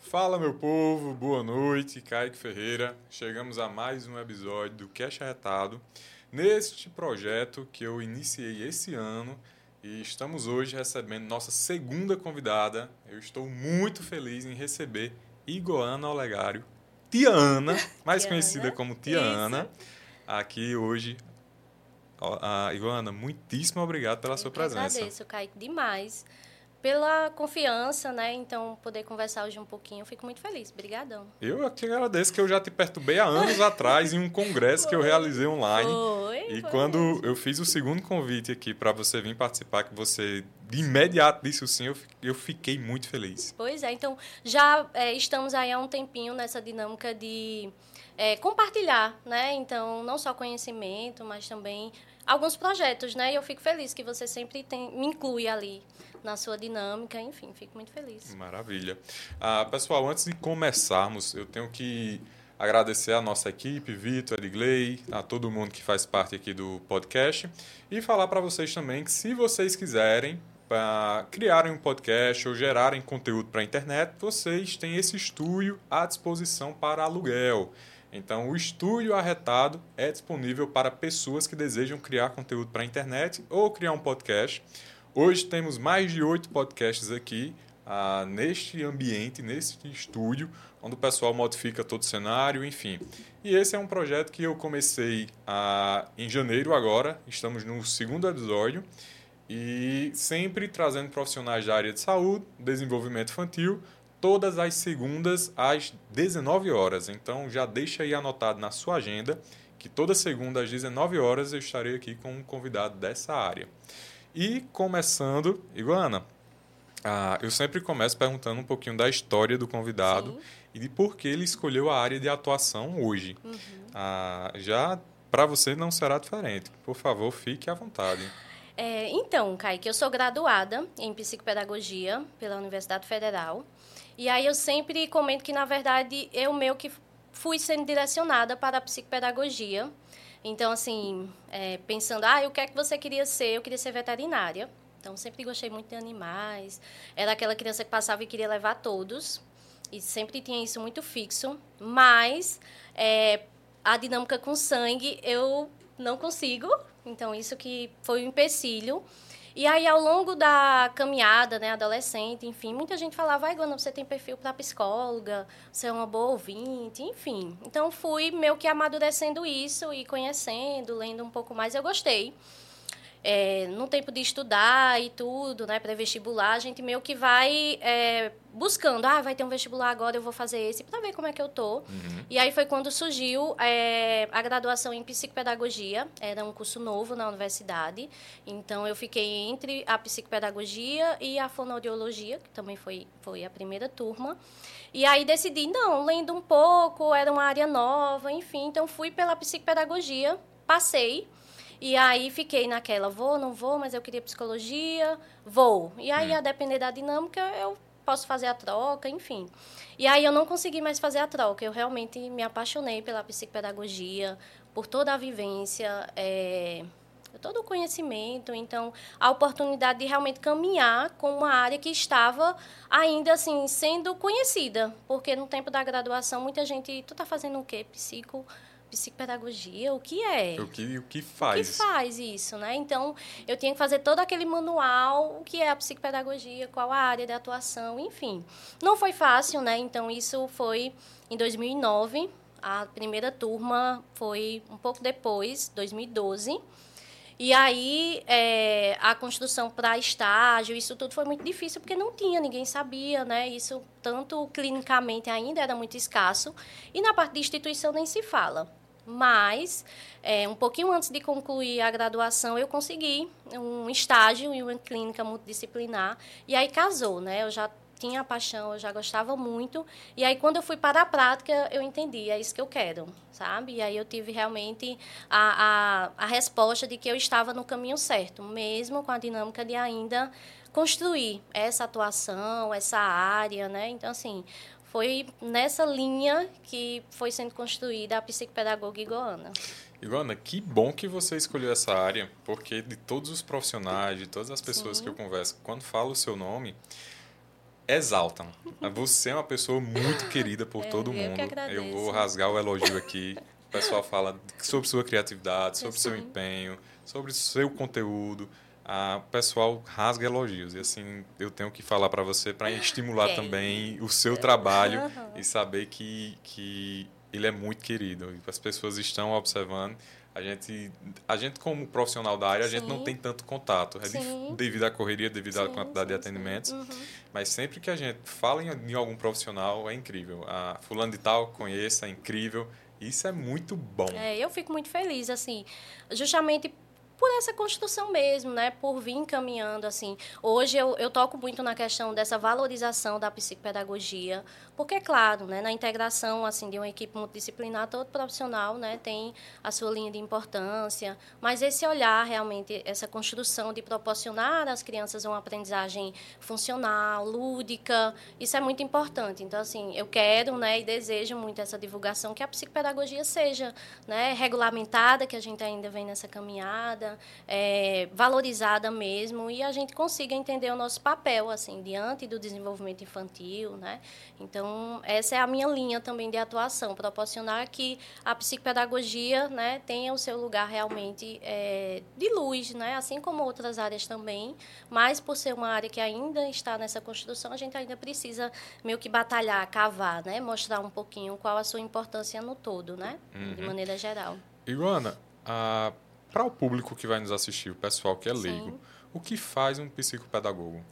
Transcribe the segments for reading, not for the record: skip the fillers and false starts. Fala, meu povo, boa noite, Caique Ferreira. Chegamos a mais um episódio do Cast Arretado, neste projeto que eu iniciei esse ano, e estamos hoje recebendo nossa segunda convidada. Eu estou muito feliz em receber Iguana Olegário, Tia Ana, mais conhecida como Tia Ana, aqui hoje. Iguana, muitíssimo obrigado pela sua presença. Eu agradeço, Caique, demais. Pela confiança, né? Então, poder conversar hoje um pouquinho, eu fico muito feliz. Obrigadão. Eu te agradeço, que eu já te perturbei há anos atrás em um congresso que eu realizei online. Foi. Quando eu fiz o segundo convite aqui para você vir participar, que você de imediato disse o sim, eu fiquei muito feliz. Pois é, então já estamos aí há um tempinho nessa dinâmica de compartilhar, né? Então, não só conhecimento, mas também alguns projetos, né? E eu fico feliz que você sempre me inclui ali na sua dinâmica, enfim, fico muito feliz. Maravilha. Pessoal, antes de começarmos, eu tenho que agradecer a nossa equipe, Vitor, Edhgley, a todo mundo que faz parte aqui do podcast, e falar para vocês também que, se vocês quiserem criarem um podcast ou gerarem conteúdo para a internet, vocês têm esse estúdio à disposição para aluguel. Então, o Estúdio Arretado é disponível para pessoas que desejam criar conteúdo para a internet ou criar um podcast. Hoje temos mais de 8 podcasts aqui, neste ambiente, neste estúdio, onde o pessoal modifica todo o cenário, enfim. E esse é um projeto que eu comecei em janeiro agora, estamos no segundo episódio, e sempre trazendo profissionais da área de saúde, desenvolvimento infantil, todas as segundas às 19 horas. Então já deixa aí anotado na sua agenda que toda segunda às 19 horas eu estarei aqui com um convidado dessa área. E começando, Iguana, eu sempre começo perguntando um pouquinho da história do convidado. Sim. E de por que ele escolheu a área de atuação hoje. Uhum. Já para você não será diferente. Por favor, fique à vontade. Então, Caique, eu sou graduada em Psicopedagogia pela Universidade Federal. E aí eu sempre comento que, na verdade, eu meio que fui sendo direcionada para a Psicopedagogia. Então, assim, pensando, o que é que você queria ser? Eu queria ser veterinária. Então, sempre gostei muito de animais. Era aquela criança que passava e queria levar todos. E sempre tinha isso muito fixo. Mas a dinâmica com sangue eu não consigo. Então, isso que foi um empecilho. E aí, ao longo da caminhada, né, adolescente, enfim, muita gente falava, Iguana, você tem perfil para psicóloga, você é uma boa ouvinte, enfim. Então, fui meio que amadurecendo isso e conhecendo, lendo um pouco mais, eu gostei. No tempo de estudar e tudo, né, pré-vestibular, a gente meio que vai buscando, vai ter um vestibular agora, eu vou fazer esse, para ver como é que eu tô. Uhum. E aí foi quando surgiu a graduação em psicopedagogia, era um curso novo na universidade, então eu fiquei entre a psicopedagogia e a fonoaudiologia, que também foi a primeira turma, e aí decidi, lendo um pouco, era uma área nova, enfim, então fui pela psicopedagogia, passei. E aí fiquei naquela, vou, não vou, mas eu queria psicologia, vou. E aí, a depender da dinâmica, eu posso fazer a troca, enfim. E aí eu não consegui mais fazer a troca. Eu realmente me apaixonei pela psicopedagogia, por toda a vivência, todo o conhecimento. Então, a oportunidade de realmente caminhar com uma área que estava ainda, assim, sendo conhecida. Porque no tempo da graduação, muita gente, tu tá fazendo o quê? Psicopedagogia, o que é? O que faz? O que faz isso, né? Então, eu tinha que fazer todo aquele manual, o que é a psicopedagogia, qual a área de atuação, enfim. Não foi fácil, né? Então, isso foi em 2009, a primeira turma foi um pouco depois, 2012. E aí, a construção para estágio, isso tudo foi muito difícil, porque não tinha, ninguém sabia, né? Isso, tanto clinicamente ainda, era muito escasso. E na parte de instituição nem se fala. Mas, um pouquinho antes de concluir a graduação, eu consegui um estágio em uma clínica multidisciplinar. E aí casou, né? Eu já tinha a paixão, eu já gostava muito. E aí, quando eu fui para a prática, eu entendi, é isso que eu quero, sabe? E aí, eu tive realmente a resposta de que eu estava no caminho certo, mesmo com a dinâmica de ainda construir essa atuação, essa área, né? Então, assim, Foi nessa linha que foi sendo construída a psicopedagoga iguana. Iguana, que bom que você escolheu essa área, porque de todos os profissionais, de todas as pessoas Sim. que eu converso, quando falo o seu nome, exaltam. Você é uma pessoa muito querida por todo mundo. Eu vou rasgar o elogio aqui. O pessoal fala sobre sua criatividade, sobre seu empenho, sobre seu conteúdo. O pessoal rasga elogios. E assim, eu tenho que falar para você para estimular também o seu trabalho e saber que ele é muito querido. As pessoas estão observando. A gente como profissional da área, a gente não tem tanto contato. Devido à correria, devido à quantidade de atendimentos. Mas sempre que a gente fala em algum profissional, é incrível. A fulano de tal, conheça, é incrível. Isso é muito bom. Eu fico muito feliz, assim, justamente por essa construção mesmo, né? Por vir caminhando, assim. Hoje eu toco muito na questão dessa valorização da psicopedagogia, porque, é claro, né? Na integração, assim, de uma equipe multidisciplinar, todo profissional, né? Tem a sua linha de importância, mas esse olhar, realmente, essa construção de proporcionar às crianças uma aprendizagem funcional, lúdica, isso é muito importante. Então, assim, eu quero, né? E desejo muito essa divulgação, que a psicopedagogia seja, né? Regulamentada, que a gente ainda vem nessa caminhada, valorizada mesmo, e a gente consiga entender o nosso papel, assim, diante do desenvolvimento infantil, né? Então, essa é a minha linha também de atuação, proporcionar que a psicopedagogia, né, tenha o seu lugar realmente de luz, né? Assim como outras áreas também, mas por ser uma área que ainda está nessa construção, a gente ainda precisa meio que batalhar, cavar, né? Mostrar um pouquinho qual a sua importância no todo, né? De maneira geral. Iguana, para o público que vai nos assistir, o pessoal que é leigo, o que faz um psicopedagogo?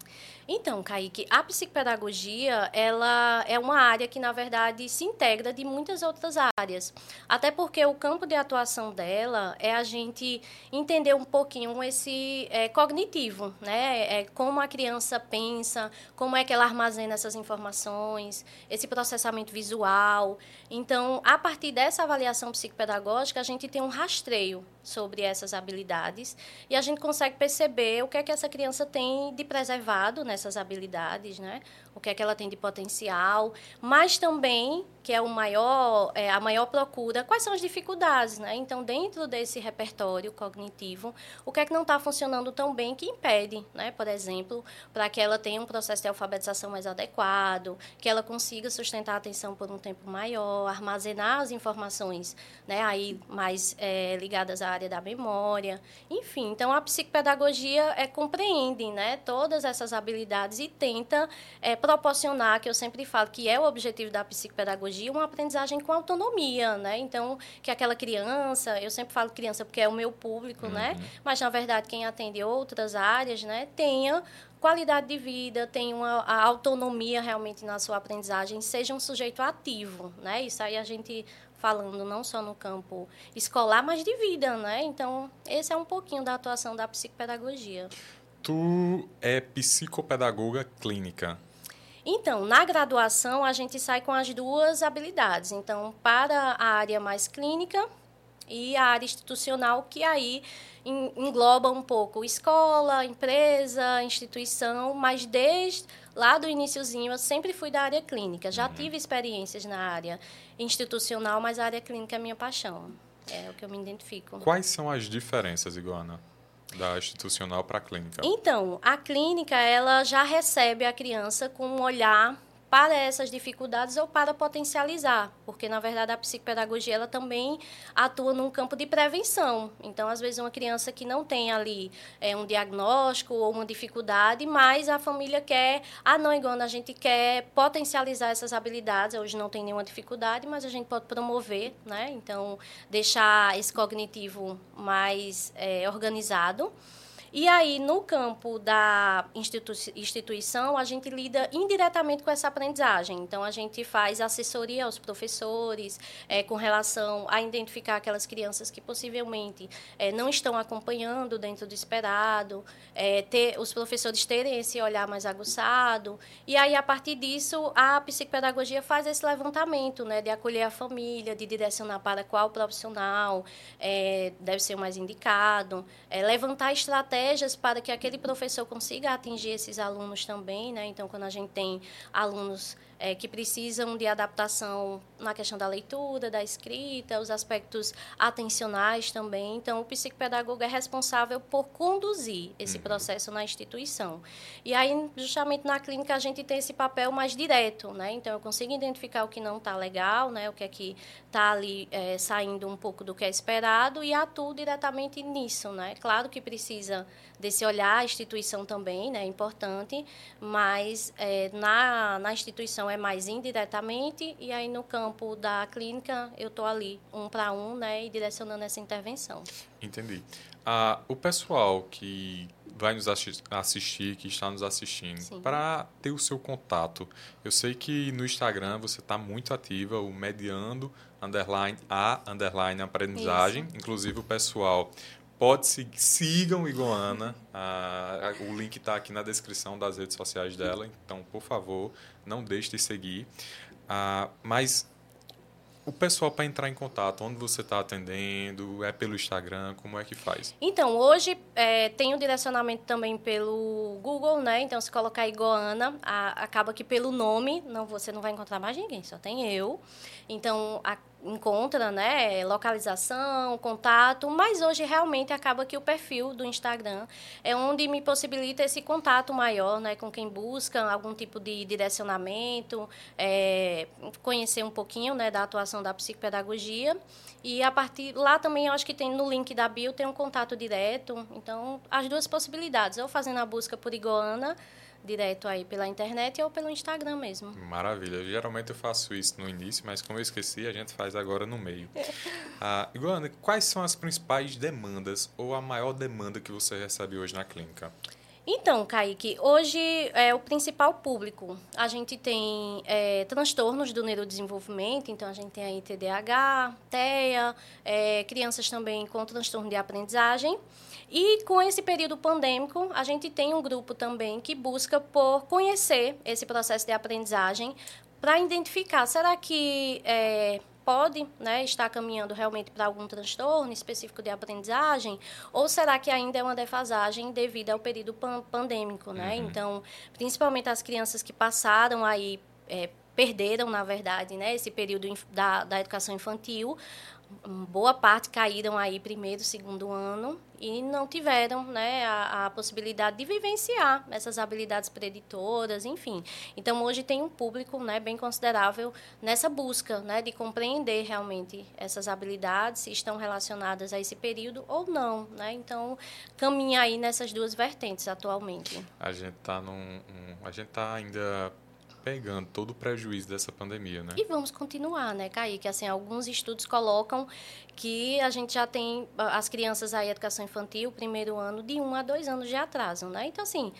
Então, Caique, a psicopedagogia, ela é uma área que, na verdade, se integra de muitas outras áreas. Até porque o campo de atuação dela é a gente entender um pouquinho esse cognitivo, né? Como a criança pensa, como é que ela armazena essas informações, esse processamento visual. Então, a partir dessa avaliação psicopedagógica, a gente tem um rastreio sobre essas habilidades e a gente consegue perceber o que é que essa criança tem de preservado nessas habilidades, né? O que é que ela tem de potencial, mas também, que é a maior procura, quais são as dificuldades, né? Então, dentro desse repertório cognitivo, o que é que não está funcionando tão bem que impede, né? Por exemplo, para que ela tenha um processo de alfabetização mais adequado, que ela consiga sustentar a atenção por um tempo maior, armazenar as informações, né? Aí mais ligadas à área da memória, enfim. Então, a psicopedagogia compreende, né? Todas essas habilidades e tenta proporcionar, que eu sempre falo que é o objetivo da psicopedagogia, uma aprendizagem com autonomia, né? Então, que aquela criança, eu sempre falo criança porque é o meu público, né? Mas, na verdade, quem atende outras áreas, né, tenha qualidade de vida, tenha a autonomia realmente na sua aprendizagem, seja um sujeito ativo, né? Isso aí a gente falando não só no campo escolar, mas de vida, né? Então, esse é um pouquinho da atuação da psicopedagogia. Tu é psicopedagoga clínica. Então, na graduação, a gente sai com as duas habilidades. Então, para a área mais clínica e a área institucional, que aí engloba um pouco escola, empresa, instituição, mas desde lá do iniciozinho eu sempre fui da área clínica. Já tive experiências na área institucional, mas a área clínica é minha paixão. É o que eu me identifico. Quais são as diferenças, Iguana? Da institucional para a clínica. Então, a clínica, ela já recebe a criança com um olhar para essas dificuldades ou para potencializar, porque, na verdade, a psicopedagogia, ela também atua num campo de prevenção. Então, às vezes, uma criança que não tem ali um diagnóstico ou uma dificuldade, mas a família quer, não, Iguana, a gente quer potencializar essas habilidades, hoje não tem nenhuma dificuldade, mas a gente pode promover, né? Então, deixar esse cognitivo mais organizado. E aí, no campo da instituição, a gente lida indiretamente com essa aprendizagem. Então, a gente faz assessoria aos professores com relação a identificar aquelas crianças que possivelmente não estão acompanhando dentro do esperado, os professores terem esse olhar mais aguçado. E aí, a partir disso, a psicopedagogia faz esse levantamento, né, de acolher a família, de direcionar para qual profissional deve ser o mais indicado, levantar estratégias para que aquele professor consiga atingir esses alunos também, né? Então, quando a gente tem alunos que precisam de adaptação na questão da leitura, da escrita, os aspectos atencionais também. Então, o psicopedagogo é responsável por conduzir esse processo na instituição. E aí, justamente na clínica, a gente tem esse papel mais direto, né? Então, eu consigo identificar o que não está legal, né? O que é que está ali saindo um pouco do que é esperado e atuo diretamente nisso, né? Claro que precisa desse olhar a instituição também, né? É importante, mas na instituição é mais indiretamente e aí no campo da clínica eu estou ali um para um, né? E direcionando essa intervenção. Entendi. O pessoal que vai nos assistir, que está nos assistindo, para ter o seu contato. Eu sei que no Instagram você está muito ativa, o mediando_a_aprendizagem. Isso. Inclusive o pessoal... Sigam Iguana, o link está aqui na descrição das redes sociais dela, então, por favor, não deixe de seguir. Mas o pessoal para entrar em contato, onde você está atendendo, é pelo Instagram, como é que faz? Então, hoje tem o direcionamento também pelo Google, né? Então, se colocar Iguana, acaba que pelo nome, você não vai encontrar mais ninguém, só tem eu. Então, encontra, né, localização, contato, mas hoje realmente acaba que o perfil do Instagram é onde me possibilita esse contato maior, né, com quem busca algum tipo de direcionamento, conhecer um pouquinho, né, da atuação da psicopedagogia e a partir lá também eu acho que tem no link da bio tem um contato direto, então as duas possibilidades, ou fazendo a busca por Iguana, direto aí pela internet ou pelo Instagram mesmo. Maravilha. Geralmente eu faço isso no início, mas como eu esqueci, a gente faz agora no meio. Iguana, quais são as principais demandas ou a maior demanda que você recebe hoje na clínica? Então, Caique, hoje o principal público. A gente tem transtornos do neurodesenvolvimento, então a gente tem aí TDAH, TEA, crianças também com transtorno de aprendizagem. E com esse período pandêmico, a gente tem um grupo também que busca por conhecer esse processo de aprendizagem para identificar, será que... pode, né, estar caminhando realmente para algum transtorno específico de aprendizagem, ou será que ainda é uma defasagem devido ao período pandêmico, né? Uhum. Então, principalmente as crianças que passaram aí, perderam, na verdade, né, esse período da educação infantil, boa parte caíram aí primeiro, segundo ano e não tiveram, né, a possibilidade de vivenciar essas habilidades preditoras, enfim. Então, hoje tem um público, né, bem considerável nessa busca, né, de compreender realmente essas habilidades, se estão relacionadas a esse período ou não, né? Então, caminha aí nessas duas vertentes atualmente. A gente está ainda... pegando todo o prejuízo dessa pandemia, né? E vamos continuar, né, Caique? Assim, alguns estudos colocam que a gente já tem as crianças aí, educação infantil, primeiro ano, de 1 a 2 anos de atraso, né? Então, assim,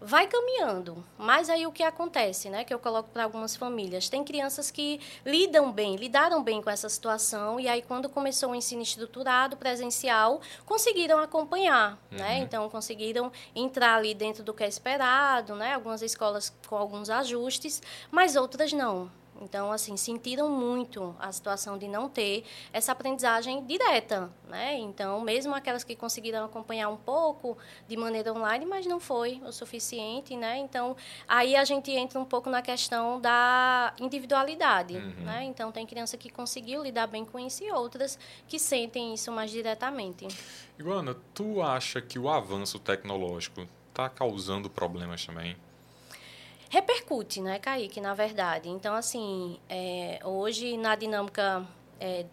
vai caminhando. Mas aí o que acontece, né, que eu coloco para algumas famílias? Tem crianças que lidaram bem com essa situação e aí quando começou o ensino estruturado, presencial, conseguiram acompanhar, uhum, né? Então, conseguiram entrar ali dentro do que é esperado, né? Algumas escolas com alguns ajustes, mas outras não. Então, assim, sentiram muito a situação de não ter essa aprendizagem direta, né? Então, mesmo aquelas que conseguiram acompanhar um pouco de maneira online, mas não foi o suficiente, né? Então, aí a gente entra um pouco na questão da individualidade, uhum, né? Então, tem criança que conseguiu lidar bem com isso e outras que sentem isso mais diretamente. Iguana, tu acha que o avanço tecnológico está causando problemas também? Repercute, né, Caique, na verdade. Então, assim, hoje, na dinâmica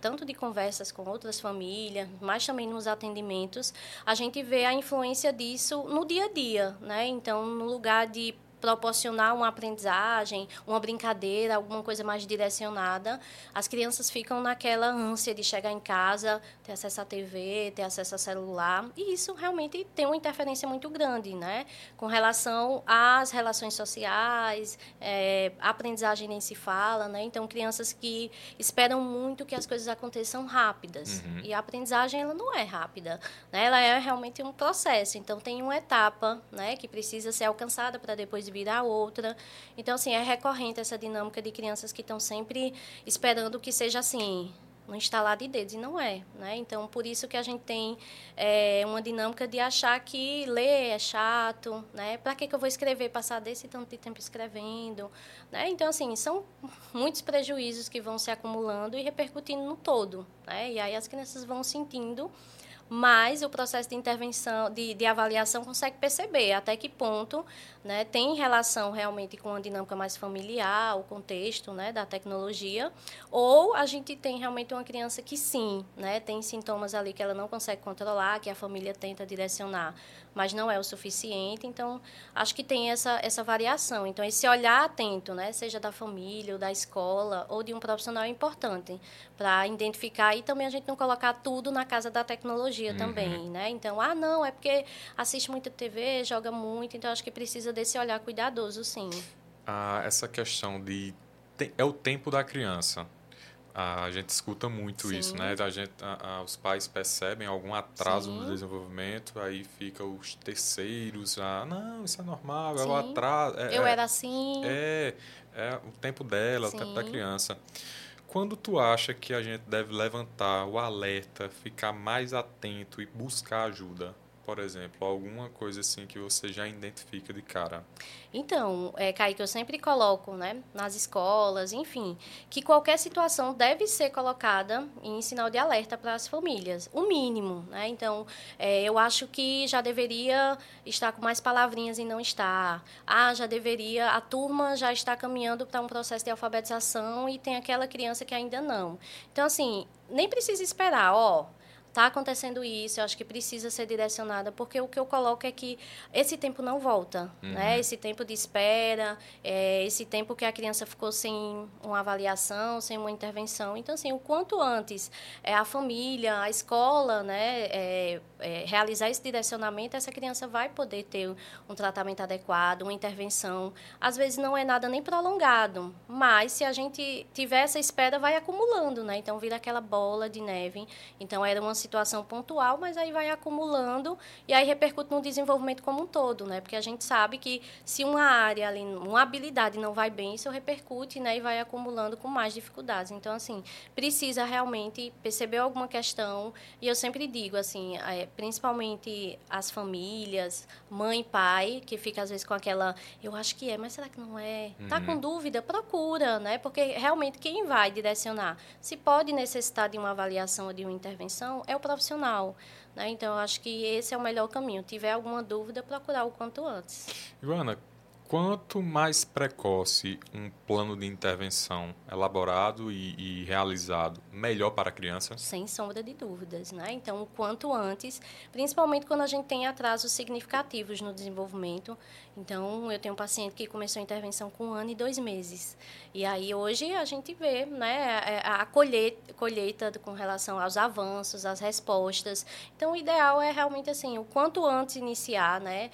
tanto de conversas com outras famílias, mas também nos atendimentos, a gente vê a influência disso no dia a dia, né? Então, no lugar de proporcionar uma aprendizagem, uma brincadeira, alguma coisa mais direcionada, as crianças ficam naquela ânsia de chegar em casa, ter acesso à TV, ter acesso ao celular, e isso realmente tem uma interferência muito grande, né? Com relação às relações sociais, a aprendizagem nem se fala, né? Então, crianças que esperam muito que as coisas aconteçam rápidas, uhum, e a aprendizagem ela não é rápida, né? Ela é realmente um processo, então tem uma etapa, né, que precisa ser alcançada para depois de virar outra. Então, assim, é recorrente essa dinâmica de crianças que estão sempre esperando que seja assim, no instalar de dedos, e não é, né? Então, por isso que a gente tem uma dinâmica de achar que ler é chato, né? Para que eu vou escrever, passar desse tanto de tempo escrevendo, né? Então, assim, são muitos prejuízos que vão se acumulando e repercutindo no todo, né? E aí as crianças vão sentindo, mas o processo de intervenção, de avaliação, consegue perceber até que ponto, né, tem relação realmente com a dinâmica mais familiar, o contexto, né, da tecnologia, ou a gente tem realmente uma criança que sim, né, tem sintomas ali que ela não consegue controlar, que a família tenta direcionar, mas não é o suficiente. Então, acho que tem essa variação. Então, esse olhar atento, né, seja da família ou da escola ou de um profissional, é importante para identificar, e também a gente não colocar tudo na casa da tecnologia também, né? Então, não, é porque assiste muita TV, joga muito, então acho que precisa desse olhar cuidadoso, sim. Essa questão de... é o tempo da criança. A gente escuta muito sim. isso, né? Os pais percebem algum atraso sim. no desenvolvimento, aí fica os terceiros, não, isso é normal, sim. é o atraso... Eu era assim... É o tempo dela, sim. o tempo da criança... Quando tu acha que a gente deve levantar o alerta, ficar mais atento e buscar ajuda? Por exemplo, alguma coisa assim que você já identifica de cara. Então, Caique, eu sempre coloco, né, nas escolas, enfim, que qualquer situação deve ser colocada em sinal de alerta para as famílias, o mínimo, né? Então, eu acho que já deveria estar com mais palavrinhas e não estar. A turma já está caminhando para um processo de alfabetização e tem aquela criança que ainda não. Então, assim, nem precisa esperar, está acontecendo isso, eu acho que precisa ser direcionada, porque o que eu coloco é que esse tempo não volta, né? Esse tempo de espera, esse tempo que a criança ficou sem uma avaliação, sem uma intervenção. Então, assim, o quanto antes a família, a escola, né, realizar esse direcionamento, essa criança vai poder ter um tratamento adequado, uma intervenção. Às vezes não é nada nem prolongado, mas se a gente tiver essa espera, vai acumulando, né? Então, vira aquela bola de neve. Então, era uma situação pontual, mas aí vai acumulando e aí repercute no desenvolvimento como um todo, né? Porque a gente sabe que se uma área ali, uma habilidade não vai bem, isso repercute, né? E vai acumulando com mais dificuldades. Então, assim, precisa realmente perceber alguma questão, e eu sempre digo, assim, principalmente as famílias, mãe e pai, que fica às vezes com aquela, eu acho que é, mas será que não é? Tá com dúvida? Procura, né? Porque realmente quem vai direcionar? Se pode necessitar de uma avaliação ou de uma intervenção, é o profissional, né? Então, eu acho que esse é o melhor caminho. Se tiver alguma dúvida, procurar o quanto antes. Iguana, quanto mais precoce um plano de intervenção elaborado e realizado, melhor para a criança? Sem sombra de dúvidas, né? Então, o quanto antes, principalmente quando a gente tem atrasos significativos no desenvolvimento. Então, eu tenho um paciente que começou a intervenção com 1 ano e 2 meses. E aí, hoje, a gente vê, né, a colheita com relação aos avanços, às respostas. Então, o ideal é realmente, assim, o quanto antes iniciar, né?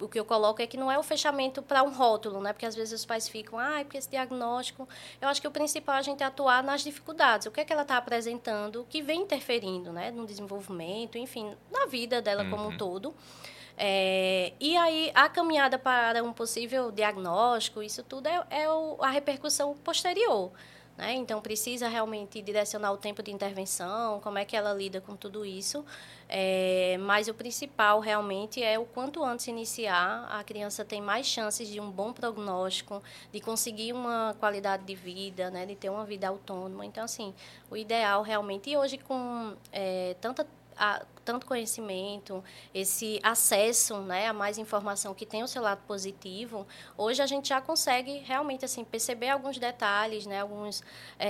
O que eu coloco é que não é o fechamento para um rótulo, né? Porque às vezes os pais ficam, porque esse diagnóstico... Eu acho que o principal é a gente atuar nas dificuldades. O que é que ela está apresentando, que vem interferindo, né? No desenvolvimento, enfim, na vida dela como um todo. E aí, a caminhada para um possível diagnóstico, isso tudo a repercussão posterior, né? Então, precisa realmente direcionar o tempo de intervenção, como é que ela lida com tudo isso. Mas o principal, realmente, é o quanto antes iniciar, a criança tem mais chances de um bom prognóstico, de conseguir uma qualidade de vida, né? De ter uma vida autônoma. Então, assim, o ideal, realmente, e hoje com tanto conhecimento, esse acesso, né, a mais informação que tem o seu lado positivo, hoje a gente já consegue realmente assim, perceber alguns detalhes, né, alguns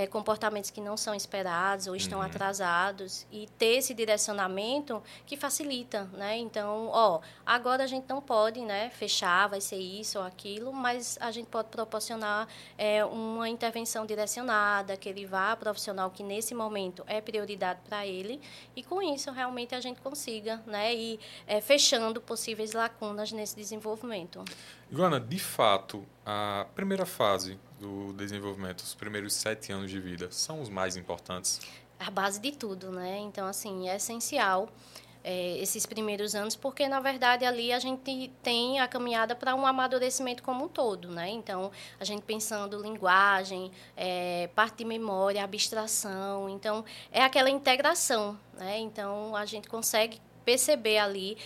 comportamentos que não são esperados ou estão atrasados, e ter esse direcionamento que facilita, né? Então, agora a gente não pode, né, fechar, vai ser isso ou aquilo, mas a gente pode proporcionar uma intervenção direcionada, que ele vá ao profissional que nesse momento é prioridade para ele, e com isso realmente a gente consiga, né, ir fechando possíveis lacunas nesse desenvolvimento. Iguana, de fato, a primeira fase do desenvolvimento, os primeiros 7 anos de vida, são os mais importantes? A base de tudo, né? Então, assim, é essencial. esses primeiros anos, porque, na verdade, ali a gente tem a caminhada para um amadurecimento como um todo, né? Então, a gente pensando linguagem, parte de memória, abstração. Então, é aquela integração, né? Então, a gente consegue perceber ali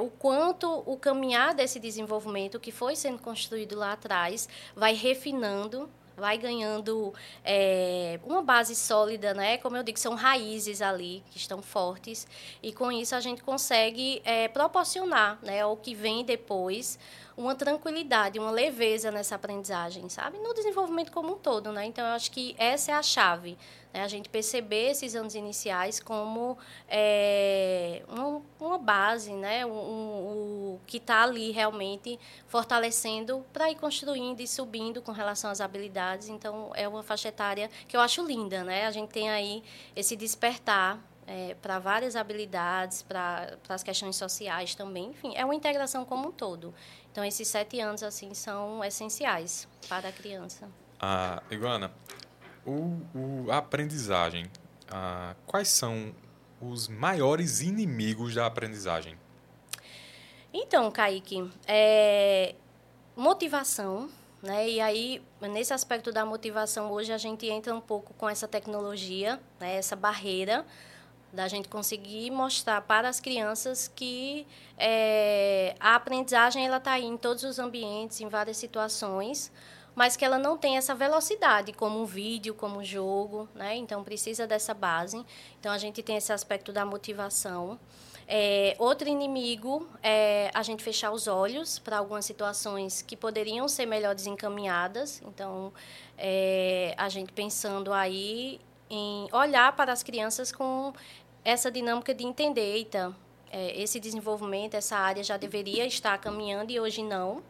o quanto o caminhar desse desenvolvimento que foi sendo construído lá atrás vai refinando, vai ganhando uma base sólida, né? Como eu digo, são raízes ali que estão fortes, e com isso a gente consegue proporcionar, né, ao que vem depois uma tranquilidade, uma leveza nessa aprendizagem, sabe? No desenvolvimento como um todo, né? Então, eu acho que essa é a chave, né? A gente perceber esses anos iniciais como uma base, né? O que está ali realmente fortalecendo para ir construindo e subindo com relação às habilidades. Então, é uma faixa etária que eu acho linda, né? A gente tem aí esse despertar para várias habilidades, para as questões sociais também, enfim, é uma integração como um todo. Então, esses 7 anos, assim, são essenciais para a criança. Ah, Iguana, a aprendizagem, quais são os maiores inimigos da aprendizagem? Então, Caique, motivação, né? E aí, nesse aspecto da motivação, hoje a gente entra um pouco com essa tecnologia, né? Essa barreira, da gente conseguir mostrar para as crianças que a aprendizagem está aí em todos os ambientes, em várias situações, mas que ela não tem essa velocidade como um vídeo, como um jogo, né? Então, precisa dessa base. Então, a gente tem esse aspecto da motivação. Outro inimigo é a gente fechar os olhos para algumas situações que poderiam ser melhor desencaminhadas. Então, a gente pensando aí em olhar para as crianças com essa dinâmica de entender, eita, esse desenvolvimento, essa área já deveria estar caminhando e hoje não.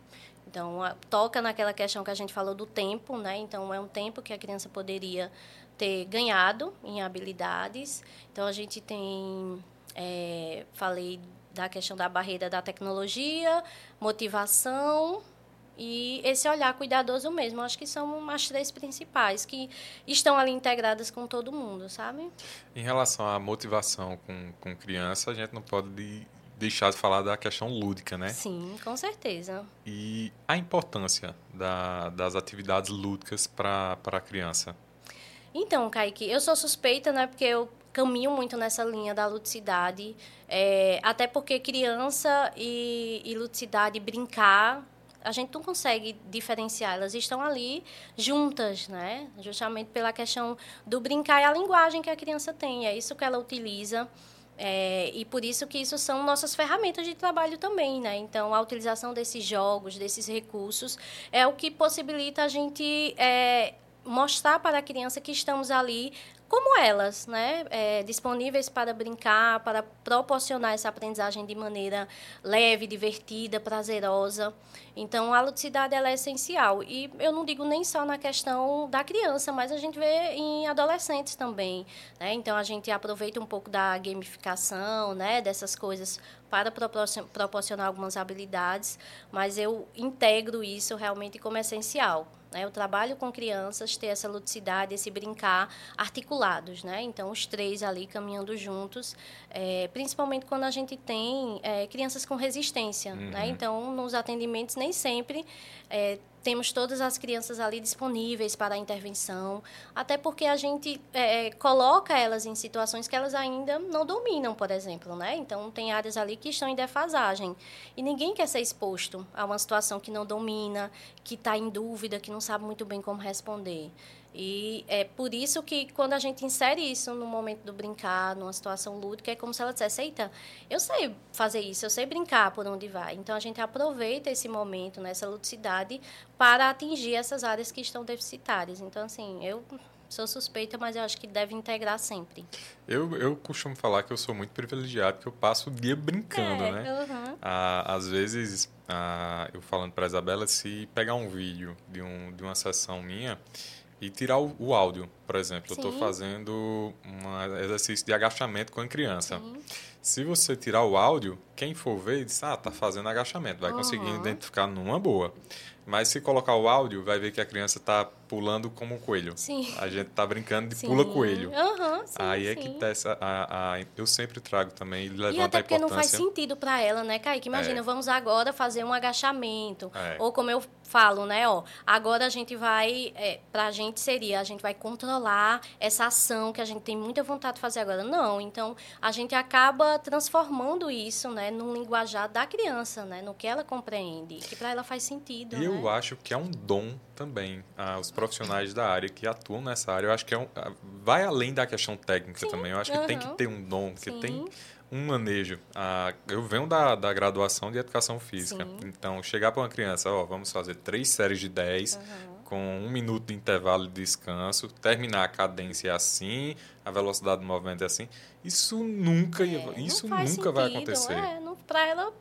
Então, toca naquela questão que a gente falou do tempo, né? Então, é um tempo que a criança poderia ter ganhado em habilidades. Então, a gente tem, falei da questão da barreira da tecnologia, motivação, e esse olhar cuidadoso mesmo. Acho que são as 3 principais que estão ali integradas com todo mundo, sabe? Em relação à motivação com criança, a gente não pode deixar de falar da questão lúdica, né? Sim, com certeza. E a importância das atividades lúdicas para a criança? Então, Caique, eu sou suspeita, né? Porque eu caminho muito nessa linha da ludicidade. Até porque criança e ludicidade, brincar, a gente não consegue diferenciar, elas estão ali juntas, né? Justamente pela questão do brincar e a linguagem que a criança tem, é isso que ela utiliza, e por isso que isso são nossas ferramentas de trabalho também, né? Então, a utilização desses jogos, desses recursos, é o que possibilita a gente mostrar para a criança que estamos ali como elas, né? Disponíveis para brincar, para proporcionar essa aprendizagem de maneira leve, divertida, prazerosa. Então, a ludicidade ela é essencial. E eu não digo nem só na questão da criança, mas a gente vê em adolescentes também, né? Então, a gente aproveita um pouco da gamificação, né? Dessas coisas para proporcionar algumas habilidades, mas eu integro isso realmente como essencial. Eu trabalho com crianças, ter essa ludicidade, esse brincar articulados, né? Então, os 3 ali caminhando juntos, principalmente quando a gente tem crianças com resistência, uhum, né? Então, nos atendimentos, nem sempre temos todas as crianças ali disponíveis para a intervenção, até porque a gente coloca elas em situações que elas ainda não dominam, por exemplo, né? Então, tem áreas ali que estão em defasagem. E ninguém quer ser exposto a uma situação que não domina, que está em dúvida, que não sabe muito bem como responder. E é por isso que, quando a gente insere isso no momento do brincar, numa situação lúdica, é como se ela dissesse, eita, eu sei fazer isso, eu sei brincar por onde vai. Então, a gente aproveita esse momento, né, essa ludicidade, para atingir essas áreas que estão deficitárias. Então, assim, eu sou suspeita, mas eu acho que deve integrar sempre. Eu costumo falar que eu sou muito privilegiado, porque eu passo o dia brincando, né? Uhum. Às vezes, eu falando para a Isabela, se pegar um vídeo de uma sessão minha e tirar o áudio, por exemplo. Sim. Eu estou fazendo um exercício de agachamento com a criança. Sim. Se você tirar o áudio, quem for ver diz, tá fazendo agachamento, vai conseguir identificar numa boa. Mas se colocar o áudio, vai ver que a criança tá pulando como um coelho. Sim. A gente tá brincando de pula-coelho. Aí é que tá essa... eu sempre trago também e levanto a importância. E até porque não faz sentido para ela, né, Caique? Imagina, vamos agora fazer um agachamento. Ou como eu falo, né, agora a gente vai... pra gente seria, a gente vai controlar essa ação que a gente tem muita vontade de fazer agora. Não, então a gente acaba transformando isso, né, num linguajar da criança, né, no que ela compreende, que para ela faz sentido, né? Eu acho que é um dom também aos profissionais da área que atuam nessa área. Eu acho que vai além da questão técnica também. Eu acho que tem que ter um dom, que tem um manejo. Eu venho da graduação de educação física. Então, chegar para uma criança, vamos fazer 3 séries de 10 com 1 minuto de intervalo de descanso, terminar a cadência assim, a velocidade do movimento é assim. Isso nunca vai acontecer. Para ela...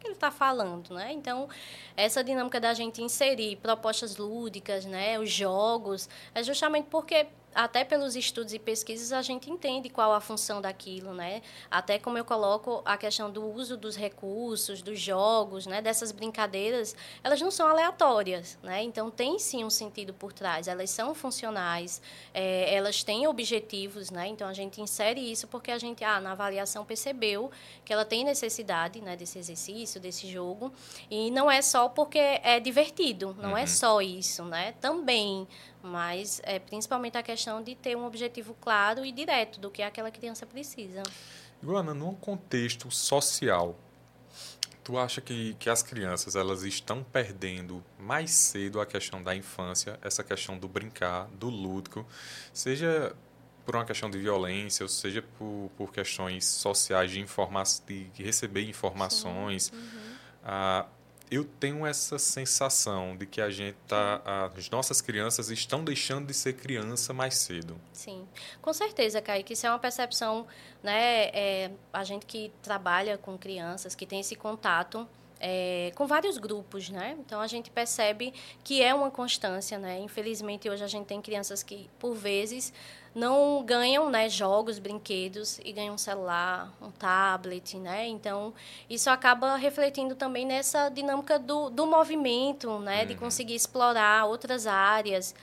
que ele está falando, né? Então, essa dinâmica da gente inserir propostas lúdicas, né, os jogos, é justamente porque, até pelos estudos e pesquisas, a gente entende qual a função daquilo, né? Até como eu coloco a questão do uso dos recursos, dos jogos, né, dessas brincadeiras, elas não são aleatórias, né? Então, tem sim um sentido por trás, elas são funcionais, elas têm objetivos, né? Então, a gente insere isso porque a gente, na avaliação, percebeu que ela tem necessidade, né, desse exercício, desse jogo, e não é só porque é divertido, não é só isso, né? Também... mas é principalmente a questão de ter um objetivo claro e direto do que aquela criança precisa. Iguana, num contexto social, tu acha que as crianças elas estão perdendo mais cedo a questão da infância, essa questão do brincar, do lúdico, seja por uma questão de violência, ou seja por questões sociais de receber informações? Eu tenho essa sensação de que as nossas crianças estão deixando de ser criança mais cedo. Sim, com certeza, Caique. Isso é uma percepção, né? A gente que trabalha com crianças, que tem esse contato com vários grupos, né? Então, a gente percebe que é uma constância, né? Infelizmente, hoje a gente tem crianças que, por vezes, não ganham, né, jogos, brinquedos, e ganham um celular, um tablet, né? Então, isso acaba refletindo também nessa dinâmica do movimento, né? De conseguir explorar outras áreas.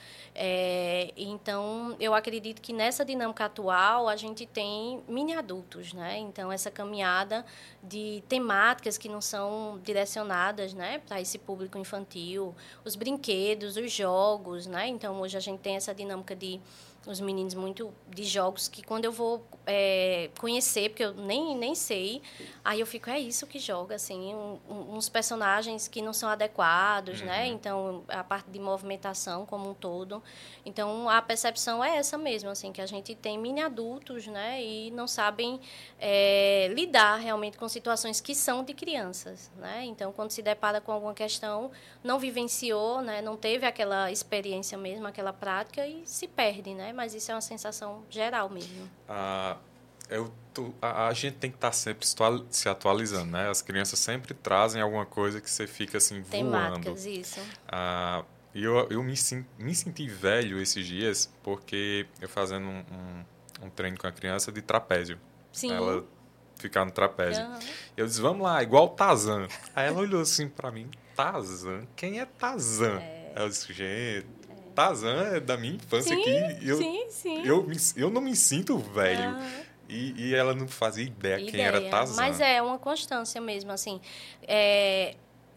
Então, eu acredito que nessa dinâmica atual, a gente tem mini-adultos, né? Então, essa caminhada de temáticas que não são direcionadas, né, para esse público infantil, os brinquedos, os jogos, né? Então, hoje a gente tem essa dinâmica de... os meninos muito de jogos que quando eu vou conhecer, porque eu nem sei, aí eu fico, é isso que joga, assim, uns personagens que não são adequados, né? Então, a parte de movimentação como um todo. Então, a percepção é essa mesmo, assim, que a gente tem mini-adultos, né? E não sabem lidar realmente com situações que são de crianças, né? Então, quando se depara com alguma questão, não vivenciou, né? Não teve aquela experiência mesmo, aquela prática e se perde, né? Mas isso é uma sensação geral mesmo. A gente tem que estar sempre se atualizando, né? As crianças sempre trazem alguma coisa que você fica assim, voando. Temáticas, isso. Eu me senti velho esses dias porque eu fazendo um treino com a criança de trapézio. Sim. Ela ficar no trapézio. Eu disse, vamos lá, igual Tarzan. Aí ela olhou assim pra mim, Tarzan? Quem é Tarzan? Eu disse, gente... Tarzan é da minha infância aqui. Eu não me sinto velho. E ela não fazia ideia quem era Tarzan. Mas é uma constância mesmo, assim.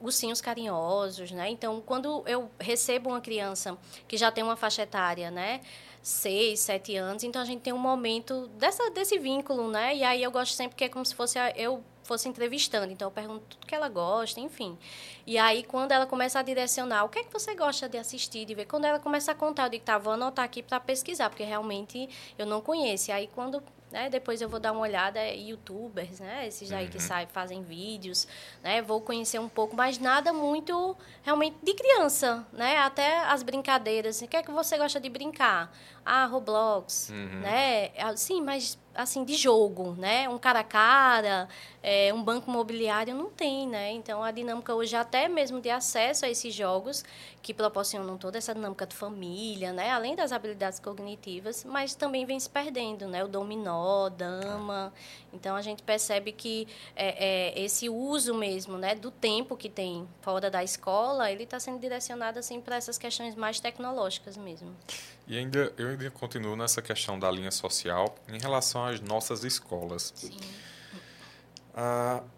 Ursinhos carinhosos, né? Então, quando eu recebo uma criança que já tem uma faixa etária, né? 6, 7 anos, então a gente tem um momento desse vínculo, né? E aí eu gosto sempre que é como se fosse eu fosse entrevistando, então eu pergunto tudo que ela gosta, enfim. E aí, quando ela começa a direcionar, o que é que você gosta de assistir, de ver? Quando ela começa a contar, eu digo, vou anotar aqui para pesquisar, porque realmente eu não conheço. E aí, quando... depois eu vou dar uma olhada, youtubers, né, esses daí que fazem vídeos, né, vou conhecer um pouco, mas nada muito realmente de criança, né, até as brincadeiras, o que é que você gosta de brincar? Roblox, né, sim, mas assim, de jogo, né, um cara a cara, um banco imobiliário não tem, né, então a dinâmica hoje até mesmo de acesso a esses jogos que proporcionam toda essa dinâmica de família, né, além das habilidades cognitivas, mas também vem se perdendo, né, o dominó, dominó, dama. Então, a gente percebe que esse uso mesmo, né, do tempo que tem fora da escola, ele está sendo direcionado assim, para essas questões mais tecnológicas mesmo. E ainda, eu ainda continuo nessa questão da linha social em relação às nossas escolas. Sim.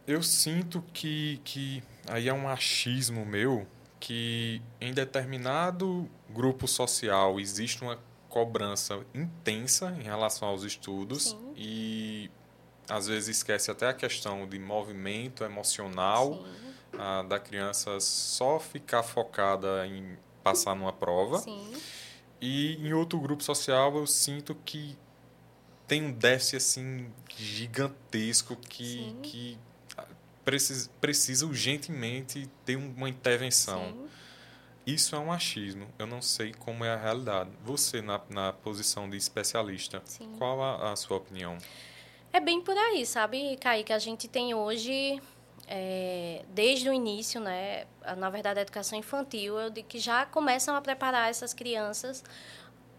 Eu sinto que aí é um achismo meu, que em determinado grupo social existe uma cobrança intensa em relação aos estudos. Sim. E às vezes esquece até a questão de movimento emocional da criança só ficar focada em passar numa prova. Sim. E em outro grupo social eu sinto que tem um déficit assim, gigantesco que precisa urgentemente ter uma intervenção. Sim. Isso é um achismo. Eu não sei como é a realidade. Você, na posição de especialista, Sim. qual a sua opinião? É bem por aí, sabe, Caique? A gente tem hoje, desde o início, né, na verdade, a educação infantil, eu digo que já começam a preparar essas crianças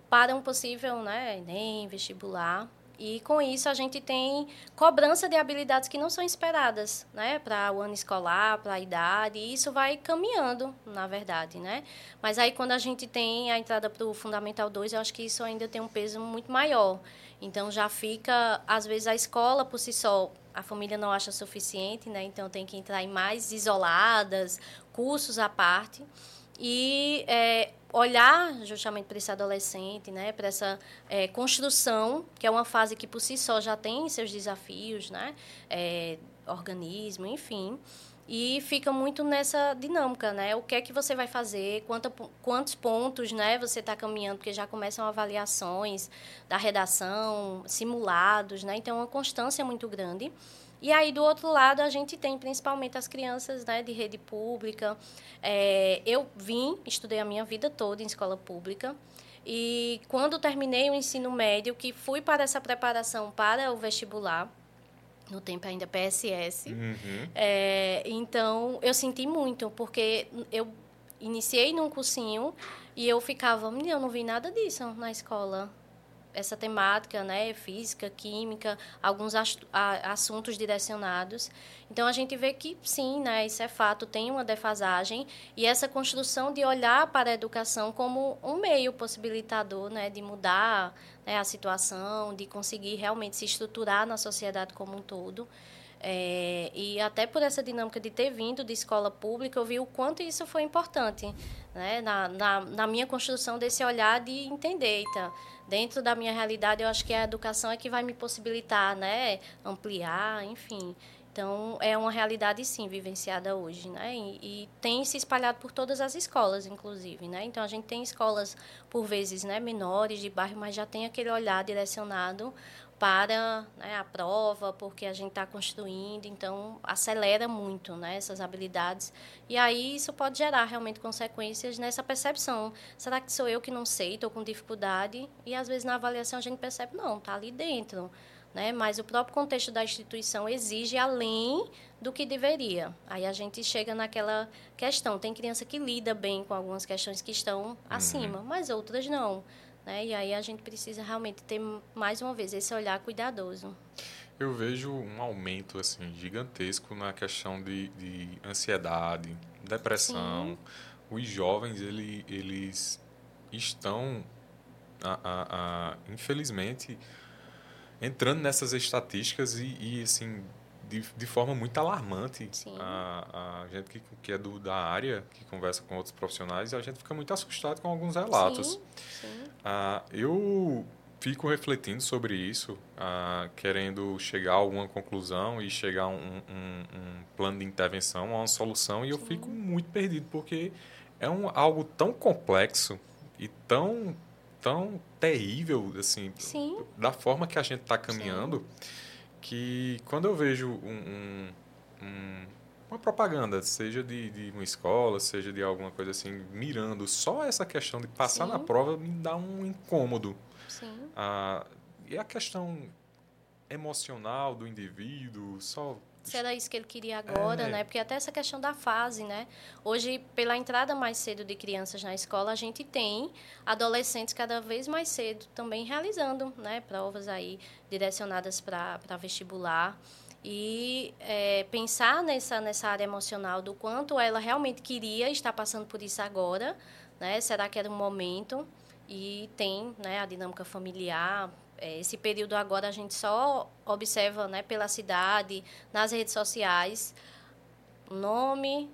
para um possível, né, Enem, vestibular. E, com isso, a gente tem cobrança de habilidades que não são esperadas, né, para o ano escolar, para a idade, e isso vai caminhando, na verdade, né? Mas aí, quando a gente tem a entrada para o Fundamental 2, eu acho que isso ainda tem um peso muito maior. Então, já fica, às vezes, a escola, por si só, a família não acha suficiente, né? Então, tem que entrar em mais isoladas, cursos à parte. E olhar justamente para esse adolescente, né, para essa construção, que é uma fase que, por si só, já tem seus desafios, né, organismo, enfim, e fica muito nessa dinâmica, né, o que é que você vai fazer, quantos pontos, né, você está caminhando, porque já começam avaliações da redação, simulados, né, então é uma constância muito grande. E aí, do outro lado, a gente tem principalmente as crianças, né, de rede pública. Eu estudei a minha vida toda em escola pública. E quando terminei o ensino médio, que fui para essa preparação para o vestibular, no tempo ainda PSS, então eu senti muito, porque eu iniciei num cursinho e eu ficava, eu não vi nada disso na escola. Essa temática, né, física, química, alguns assuntos direcionados. Então, a gente vê que, sim, né, isso é fato, tem uma defasagem. E essa construção de olhar para a educação como um meio possibilitador, né, de mudar, né, a situação, de conseguir realmente se estruturar na sociedade como um todo. E até por essa dinâmica de ter vindo de escola pública, eu vi o quanto isso foi importante, né, na minha construção desse olhar de entender, tá? Dentro da minha realidade, eu acho que a educação é que vai me possibilitar, né, ampliar, enfim. Então, é uma realidade, sim, vivenciada hoje, né? E tem se espalhado por todas as escolas, inclusive, né? Então, a gente tem escolas, por vezes, né, menores, de bairro, mas já tem aquele olhar direcionado para, né, a prova, porque a gente está construindo, então acelera muito, né, essas habilidades. E aí isso pode gerar realmente consequências nessa percepção. Será que sou eu que não sei, estou com dificuldade? E às vezes na avaliação a gente percebe, não, está ali dentro, né? Mas o próprio contexto da instituição exige além do que deveria. Aí a gente chega naquela questão, tem criança que lida bem com algumas questões que estão acima, mas outras não. Né? E aí a gente precisa realmente ter, mais uma vez, esse olhar cuidadoso. Eu vejo um aumento assim, gigantesco na questão de ansiedade, depressão. Sim. Os jovens, eles estão, infelizmente, entrando nessas estatísticas e assim, de forma muito alarmante. A gente que é da área, que conversa com outros profissionais, a gente fica muito assustado com alguns relatos. Sim. Eu fico refletindo sobre isso, querendo chegar a alguma conclusão e chegar a um plano de intervenção, a uma solução, e eu fico muito perdido, porque é algo tão complexo e tão terrível, assim, da forma que a gente está caminhando, que quando eu vejo uma propaganda, seja de uma escola, seja de alguma coisa assim, mirando só essa questão de passar na prova, me dá um incômodo. Sim. E a questão emocional do indivíduo, só se era isso que ele queria agora, né? Porque até essa questão da fase, né? Hoje, pela entrada mais cedo de crianças na escola, a gente tem adolescentes cada vez mais cedo também realizando, né, provas aí direcionadas para vestibular. E pensar nessa área emocional, do quanto ela realmente queria estar passando por isso agora, né? Será que era um momento? E tem, né, a dinâmica familiar. Esse período agora a gente só observa, né, pela cidade, nas redes sociais, o nome,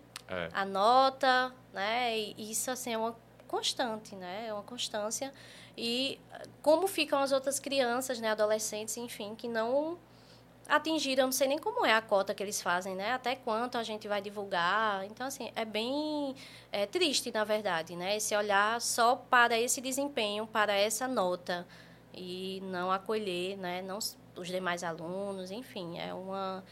a nota, né? E isso assim, é uma constante, né? É uma constância. E como ficam as outras crianças, né, adolescentes, enfim, que não atingiram, eu não sei nem como é a cota que eles fazem, né? Até quanto a gente vai divulgar. Então, assim, é bem triste, na verdade, né? Esse olhar só para esse desempenho, para essa nota, e não acolher, né? Não os demais alunos, enfim, é uma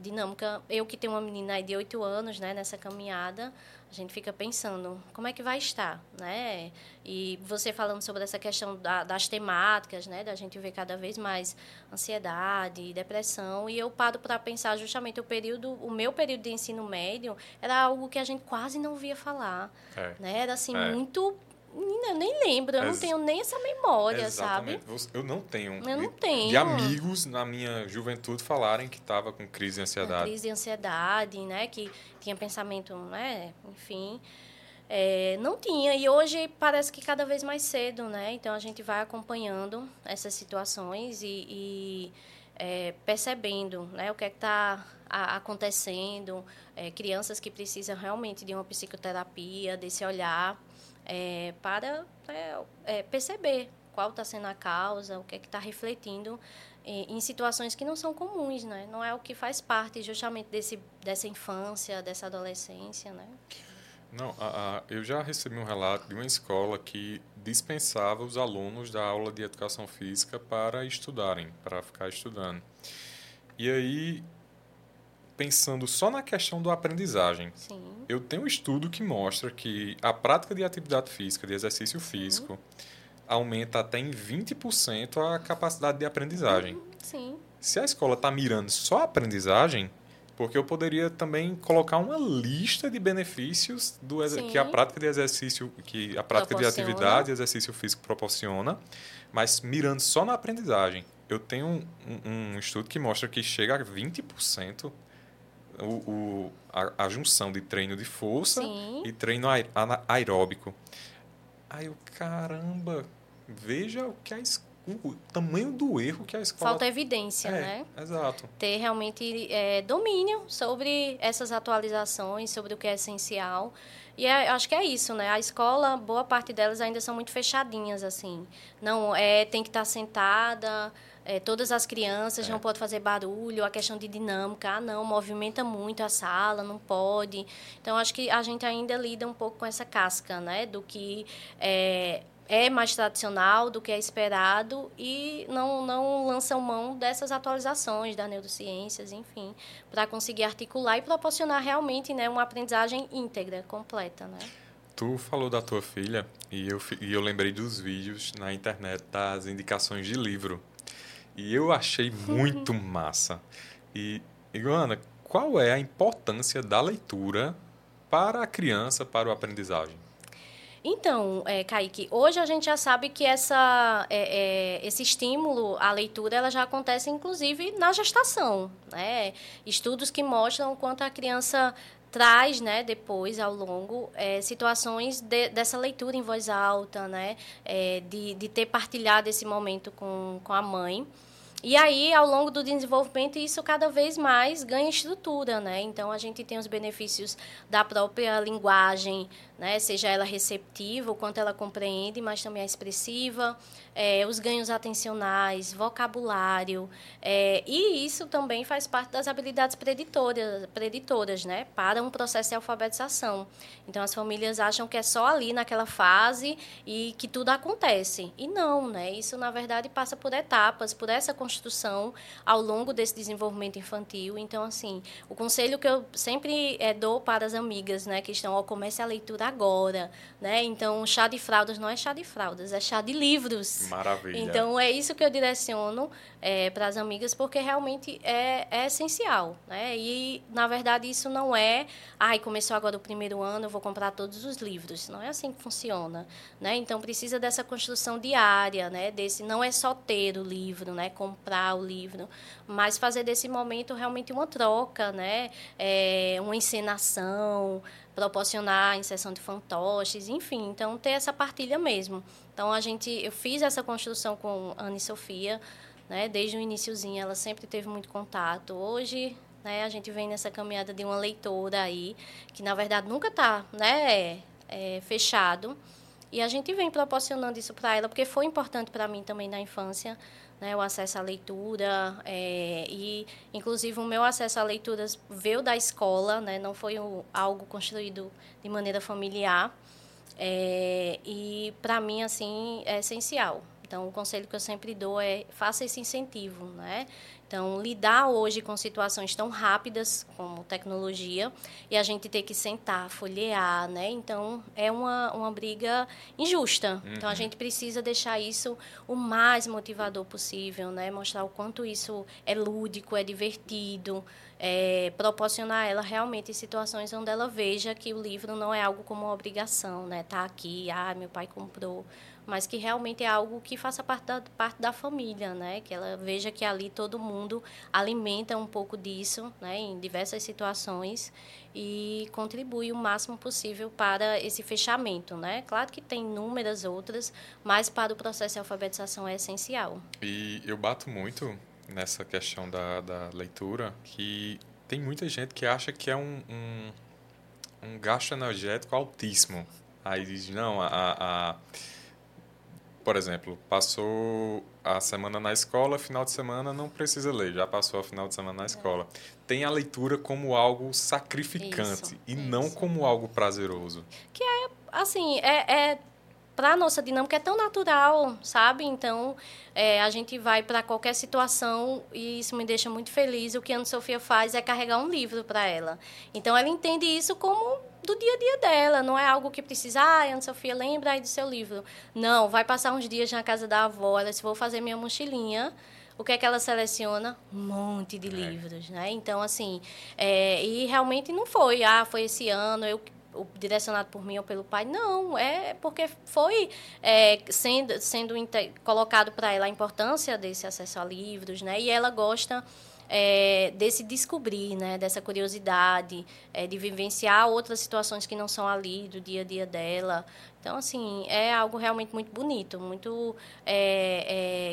dinâmica. Eu que tenho uma menina aí de 8 anos, né, nessa caminhada, a gente fica pensando como é que vai estar, né? E você falando sobre essa questão das temáticas, né, da gente ver cada vez mais ansiedade, depressão, e eu paro para pensar justamente o meu período de ensino médio era algo que a gente quase não via falar, né? Era assim, muito... Eu nem lembro, eu não tenho nem essa memória, exatamente, sabe? Eu não tenho. De amigos na minha juventude falarem que estava com crise de ansiedade. Crise de ansiedade, né? Que tinha pensamento, né? Enfim, não tinha. E hoje parece que cada vez mais cedo, né? Então, a gente vai acompanhando essas situações e percebendo, né, o que é que está acontecendo. Crianças que precisam realmente de uma psicoterapia, desse olhar... Para perceber qual está sendo a causa, o que é que está refletindo em situações que não são comuns, né? Não é o que faz parte justamente dessa infância, dessa adolescência, né? Não, eu já recebi um relato de uma escola que dispensava os alunos da aula de educação física para estudarem, para ficar estudando. E aí, pensando só na questão da aprendizagem. Sim. Eu tenho um estudo que mostra que a prática de atividade física, de exercício físico, aumenta até em 20% a capacidade de aprendizagem. Sim. Se a escola está mirando só a aprendizagem, porque eu poderia também colocar uma lista de benefícios que a prática de exercício, que a prática de atividade e exercício físico proporciona, mas mirando só na aprendizagem. Eu tenho um estudo que mostra que chega a 20%. A junção de treino de força, sim, e treino aeróbico. Aí eu, caramba, veja o tamanho do erro que a escola... Falta evidência, né? Exato. Ter realmente domínio sobre essas atualizações, sobre o que é essencial. E acho que é isso, né? A escola, boa parte delas ainda são muito fechadinhas, assim. Não, tem que estar sentada... todas as crianças, não pode fazer barulho, a questão de dinâmica, não, movimenta muito a sala, não pode. Então, acho que a gente ainda lida um pouco com essa casca, né, do que é mais tradicional, do que é esperado, e não lançam mão dessas atualizações das neurociências, enfim, para conseguir articular e proporcionar realmente, né, uma aprendizagem íntegra, completa, né? Tu falou da tua filha e eu lembrei dos vídeos na internet das indicações de livro. E eu achei muito massa. E, Iguana, qual é a importância da leitura para a criança, para a aprendizagem? Então, Caique, hoje a gente já sabe que esse estímulo à leitura ela já acontece, inclusive, na gestação, né? Estudos que mostram o quanto a criança... traz, né, depois, ao longo, situações dessa leitura em voz alta, né, de ter partilhado esse momento com a mãe. E aí, ao longo do desenvolvimento, isso cada vez mais ganha estrutura, né? Então, a gente tem os benefícios da própria linguagem, né? Seja ela receptiva, o quanto ela compreende, mas também a expressiva, os ganhos atencionais, vocabulário. E isso também faz parte das habilidades preditoras, né? Para um processo de alfabetização. Então, as famílias acham que é só ali, naquela fase, e que tudo acontece. E não, né? Isso, na verdade, passa por etapas, por essa construção construção ao longo desse desenvolvimento infantil. Então, assim, o conselho que eu sempre dou para as amigas, né, que estão, comece a leitura agora, né? Então, chá de fraldas não é chá de fraldas, é chá de livros. Maravilha. Então, é isso que eu direciono para as amigas, porque realmente é essencial, né? E, na verdade, isso não é, começou agora o primeiro ano, eu vou comprar todos os livros. Não é assim que funciona, né? Então, precisa dessa construção diária, né? Desse, não é só ter o livro, né? Comprar o livro, mas fazer desse momento realmente uma troca, né? Uma encenação, proporcionar a inserção de fantoches, enfim, então ter essa partilha mesmo. Então, eu fiz essa construção com Ana e Sofia, né? Desde o iniciozinho, ela sempre teve muito contato. Hoje, né, a gente vem nessa caminhada de uma leitora aí, que na verdade nunca está, né, fechado. E a gente vem proporcionando isso para ela, porque foi importante para mim também na infância, né, o acesso à leitura, e inclusive o meu acesso à leitura veio da escola, né, não foi algo construído de maneira familiar, e para mim, assim, é essencial. Então, o conselho que eu sempre dou é faça esse incentivo, né? Então, lidar hoje com situações tão rápidas como tecnologia e a gente ter que sentar, folhear, né? Então, é uma briga injusta. Uhum. Então, a gente precisa deixar isso o mais motivador possível, né? Mostrar o quanto isso é lúdico, é divertido, proporcionar a ela realmente situações onde ela veja que o livro não é algo como uma obrigação, né? Tá aqui, meu pai comprou, mas que realmente é algo que faça parte da família, né? Que ela veja que ali todo mundo alimenta um pouco disso, né? Em diversas situações e contribui o máximo possível para esse fechamento, né? Claro que tem inúmeras outras, mas para o processo de alfabetização é essencial. E eu bato muito nessa questão da leitura, que tem muita gente que acha que é um gasto energético altíssimo. Aí diz, não, por exemplo, passou a semana na escola, final de semana não precisa ler, já passou o final de semana na escola. Tem a leitura como algo sacrificante não como algo prazeroso. Que para a nossa dinâmica é tão natural, sabe? Então, a gente vai para qualquer situação e isso me deixa muito feliz. O que a Ana Sofia faz é carregar um livro para ela. Então, ela entende isso como do dia a dia dela, não é algo que precisa, Ana Sofia, lembra aí do seu livro. Não, vai passar uns dias na casa da avó, ela disse, vou fazer minha mochilinha. O que é que ela seleciona? Um monte de livros, né? Então, assim, e realmente não foi, foi esse ano, direcionado por mim ou pelo pai, não, é porque foi sendo colocado para ela a importância desse acesso a livros, né? E ela gosta desse descobrir, né? Dessa curiosidade, de vivenciar outras situações que não são ali do dia a dia dela. Então, assim, é algo realmente muito bonito, muito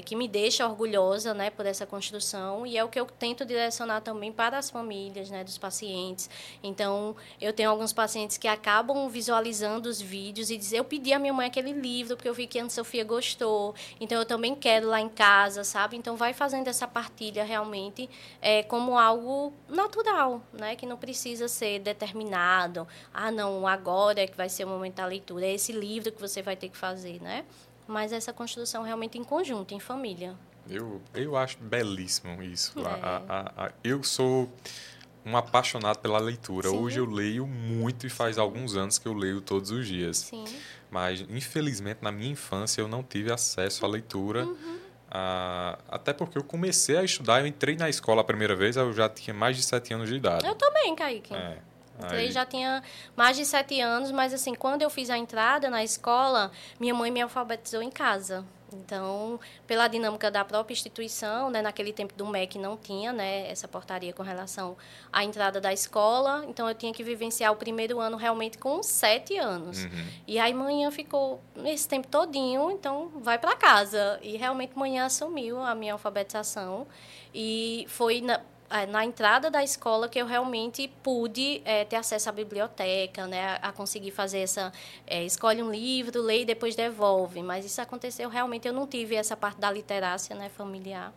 que me deixa orgulhosa, né, por essa construção, e é o que eu tento direcionar também para as famílias, né, dos pacientes. Então, eu tenho alguns pacientes que acabam visualizando os vídeos e dizem, eu pedi à minha mãe aquele livro porque eu vi que a Ana Sofia gostou, então eu também quero lá em casa, sabe? Então, vai fazendo essa partilha realmente como algo natural, né, que não precisa ser determinado. Não, agora é que vai ser o momento da leitura, é esse livro que você vai ter que fazer, né? Mas essa construção realmente em conjunto, em família. Eu acho belíssimo isso. Eu sou um apaixonado pela leitura. Sim. Hoje eu leio muito e faz alguns anos que eu leio todos os dias. Sim. Mas, infelizmente, na minha infância eu não tive acesso à leitura. Uhum. Até porque eu comecei a estudar, eu entrei na escola a primeira vez, eu já tinha mais de 7 anos de idade. Eu também, Caique. Aí já tinha mais de 7 anos, mas assim, quando eu fiz a entrada na escola, minha mãe me alfabetizou em casa. Então, pela dinâmica da própria instituição, né, naquele tempo do MEC não tinha, né, essa portaria com relação à entrada da escola, então eu tinha que vivenciar o primeiro ano realmente com 7 anos. Uhum. E aí manhã ficou esse tempo todinho, então vai para casa. E realmente manhã assumiu a minha alfabetização e foi na entrada da escola que eu realmente pude ter acesso à biblioteca, né, a conseguir fazer essa... escolhe um livro, lê e depois devolve. Mas isso aconteceu realmente. Eu não tive essa parte da literácia, né, familiar.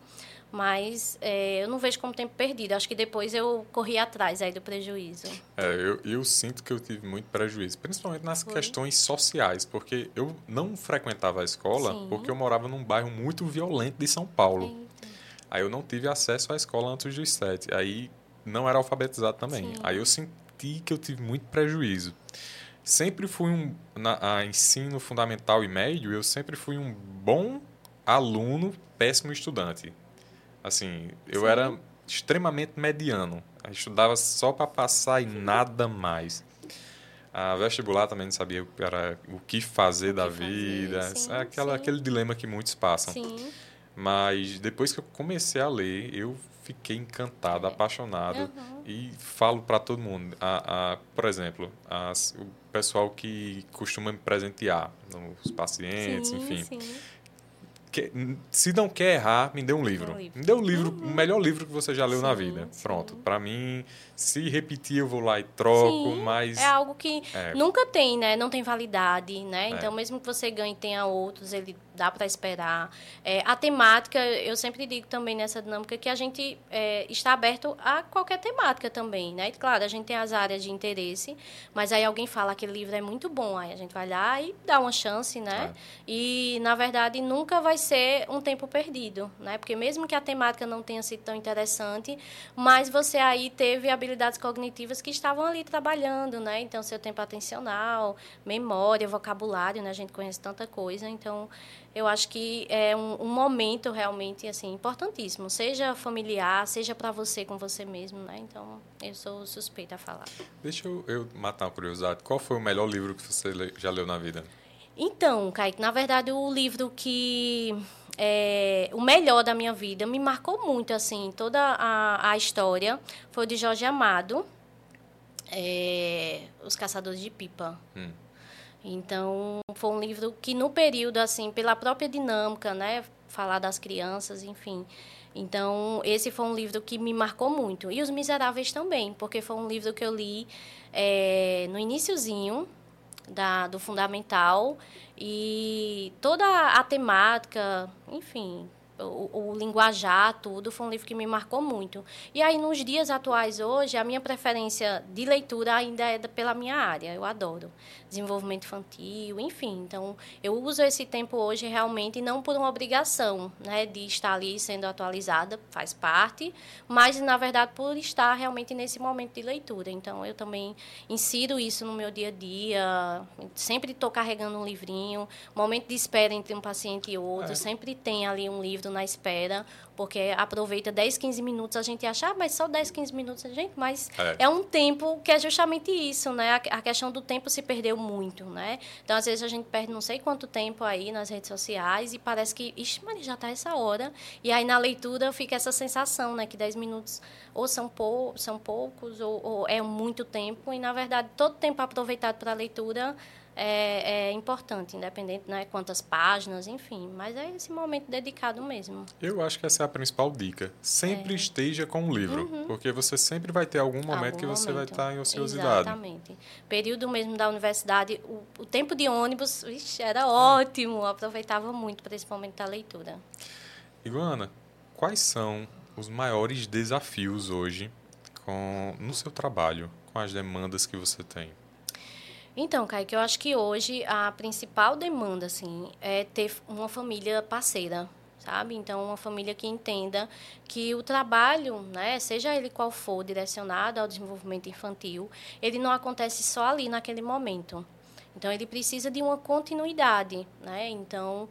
Mas eu não vejo como tempo perdido. Acho que depois eu corri atrás aí do prejuízo. Eu sinto que eu tive muito prejuízo, principalmente nas questões sociais, porque eu não frequentava a escola. Sim. Porque eu morava num bairro muito violento de São Paulo. Aí eu não tive acesso à escola antes dos 7. Aí não era alfabetizado também. Sim. Aí eu senti que eu tive muito prejuízo. Sempre fui ensino fundamental e médio, eu sempre fui um bom aluno, péssimo estudante. Assim, eu era extremamente mediano. Eu estudava só para passar e nada mais. A vestibular também não sabia o que fazer da vida. Sim, aquele dilema que muitos passam. Sim. Mas depois que eu comecei a ler, eu fiquei encantado, apaixonado. Uhum. E falo para todo mundo. Por exemplo, o pessoal que costuma me presentear, os pacientes, sim, enfim. Sim. Se não quer errar, me dê um livro. Me dê um livro, o melhor livro que você já leu na vida. Pronto, para mim, se repetir, eu vou lá e troco, mas... É algo que nunca tem, né? Não tem validade, né? Então, mesmo que você ganhe e tenha outros, ele dá para esperar. A temática, eu sempre digo também nessa dinâmica que a gente está aberto a qualquer temática também, né? E, claro, a gente tem as áreas de interesse, mas aí alguém fala que aquele livro é muito bom, aí a gente vai lá e dá uma chance, né? E, na verdade, nunca vai ser um tempo perdido, né? Porque mesmo que a temática não tenha sido tão interessante, mas você aí teve habilidades cognitivas que estavam ali trabalhando, né? Então, seu tempo atencional, memória, vocabulário, né? A gente conhece tanta coisa, então eu acho que é um momento realmente, assim, importantíssimo, seja familiar, seja para você, com você mesmo, né? Então, eu sou suspeita a falar. Deixa eu matar uma curiosidade. Qual foi o melhor livro que você já leu na vida? Então, Caique, na verdade, o livro que é o melhor da minha vida, me marcou muito, assim, toda a história, foi o de Jorge Amado, Os Caçadores de Pipa. Então, foi um livro que, no período, assim, pela própria dinâmica, né, falar das crianças, enfim... Então, esse foi um livro que me marcou muito. E Os Miseráveis também, porque foi um livro que eu li no iniciozinho... do fundamental, e toda a temática, enfim, o linguajar, tudo, foi um livro que me marcou muito. E aí, nos dias atuais hoje, a minha preferência de leitura ainda é pela minha área, eu adoro desenvolvimento infantil, enfim, então eu uso esse tempo hoje realmente não por uma obrigação, né, de estar ali sendo atualizada, faz parte, mas na verdade por estar realmente nesse momento de leitura. Então eu também insiro isso no meu dia a dia, sempre estou carregando um livrinho, momento de espera entre um paciente e outro, sempre tem ali um livro na espera, porque aproveita 10, 15 minutos, a gente acha, mas só 10, 15 minutos, gente, mas é um tempo que é justamente isso, né? A questão do tempo se perdeu muito, né? Então, às vezes, a gente perde não sei quanto tempo aí nas redes sociais e parece que, mas já está essa hora. E aí, na leitura, fica essa sensação, né? Que 10 minutos ou são poucos ou é muito tempo e, na verdade, todo tempo aproveitado para a leitura... É importante, independente, né, quantas páginas, enfim, mas é esse momento dedicado mesmo. Eu acho que essa é a principal dica, sempre esteja com um livro, porque você sempre vai ter algum momento que você vai estar em ociosidade. Exatamente, período mesmo da universidade, o tempo de ônibus, era ótimo, eu aproveitava muito para esse momento da leitura. Iguana, quais são os maiores desafios hoje no seu trabalho, com as demandas que você tem? Então, Caique, eu acho que hoje a principal demanda, assim, é ter uma família parceira, sabe? Então, uma família que entenda que o trabalho, né, seja ele qual for, direcionado ao desenvolvimento infantil, ele não acontece só ali naquele momento. Então, ele precisa de uma continuidade, né? Então,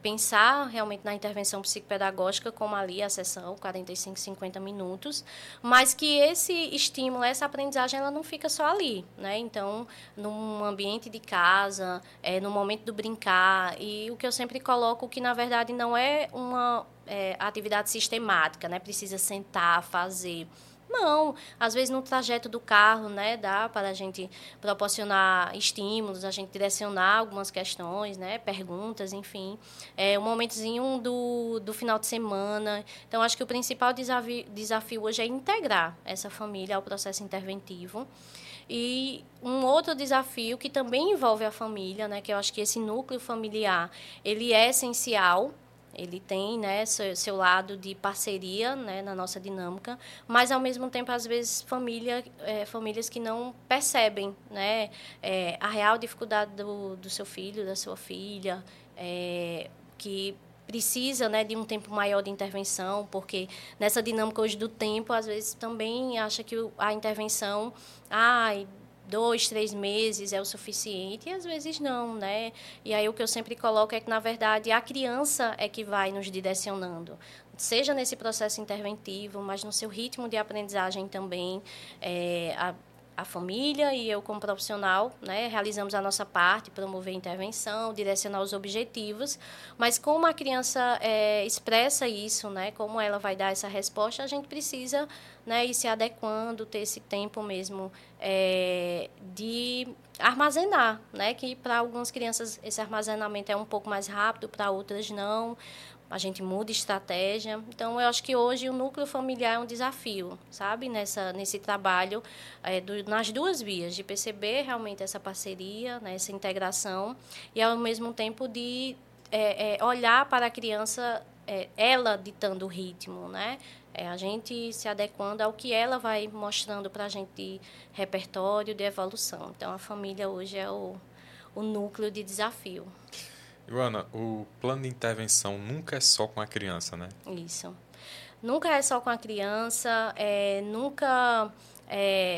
pensar realmente na intervenção psicopedagógica como ali a sessão, 45, 50 minutos, mas que esse estímulo, essa aprendizagem, ela não fica só ali, né? Então, num ambiente de casa, no momento do brincar, e o que eu sempre coloco que, na verdade, não é uma atividade sistemática, né? Precisa sentar, fazer... Não, às vezes no trajeto do carro, né, dá para a gente proporcionar estímulos, a gente direcionar algumas questões, né, perguntas, enfim. Um momentozinho do final de semana. Então, acho que o principal desafio hoje é integrar essa família ao processo interventivo. E um outro desafio que também envolve a família, né, que eu acho que esse núcleo familiar, ele é essencial. Ele tem, né, seu lado de parceria, né, na nossa dinâmica, mas, ao mesmo tempo, às vezes, famílias que não percebem, né, a real dificuldade do seu filho, da sua filha, que precisa, né, de um tempo maior de intervenção, porque nessa dinâmica hoje do tempo, às vezes também acha que a intervenção, 2, 3 meses é o suficiente, e às vezes não, né? E aí o que eu sempre coloco é que, na verdade, a criança é que vai nos direcionando, seja nesse processo interventivo, mas no seu ritmo de aprendizagem também, a família e eu como profissional, né, realizamos a nossa parte, promover intervenção, direcionar os objetivos, mas como a criança expressa isso, né, como ela vai dar essa resposta, a gente precisa, né, ir se adequando, ter esse tempo mesmo de armazenar, né, que para algumas crianças esse armazenamento é um pouco mais rápido, para outras não. A gente muda estratégia. Então, eu acho que hoje o núcleo familiar é um desafio, sabe? Nesse trabalho, nas duas vias, de perceber realmente essa parceria, né, essa integração, e, ao mesmo tempo, de olhar para a criança, ela ditando o ritmo, né? A gente se adequando ao que ela vai mostrando para a gente de repertório, de evolução. Então, a família hoje é o núcleo de desafio. Iguana, o plano de intervenção nunca é só com a criança, né? Isso. Nunca é só com a criança, nunca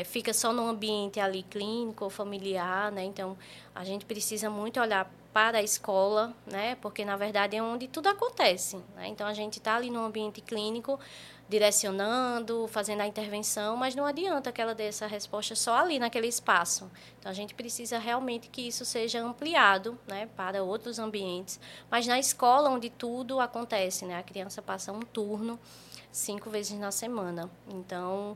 fica só no ambiente ali clínico ou familiar, né? Então, a gente precisa muito olhar para a escola, né? Porque, na verdade, é onde tudo acontece, né? Então, a gente está ali no ambiente clínico, direcionando, fazendo a intervenção, mas não adianta que ela dê essa resposta só ali naquele espaço. Então, a gente precisa realmente que isso seja ampliado, né, para outros ambientes, mas na escola onde tudo acontece, né, a criança passa um turno 5 vezes na semana. Então,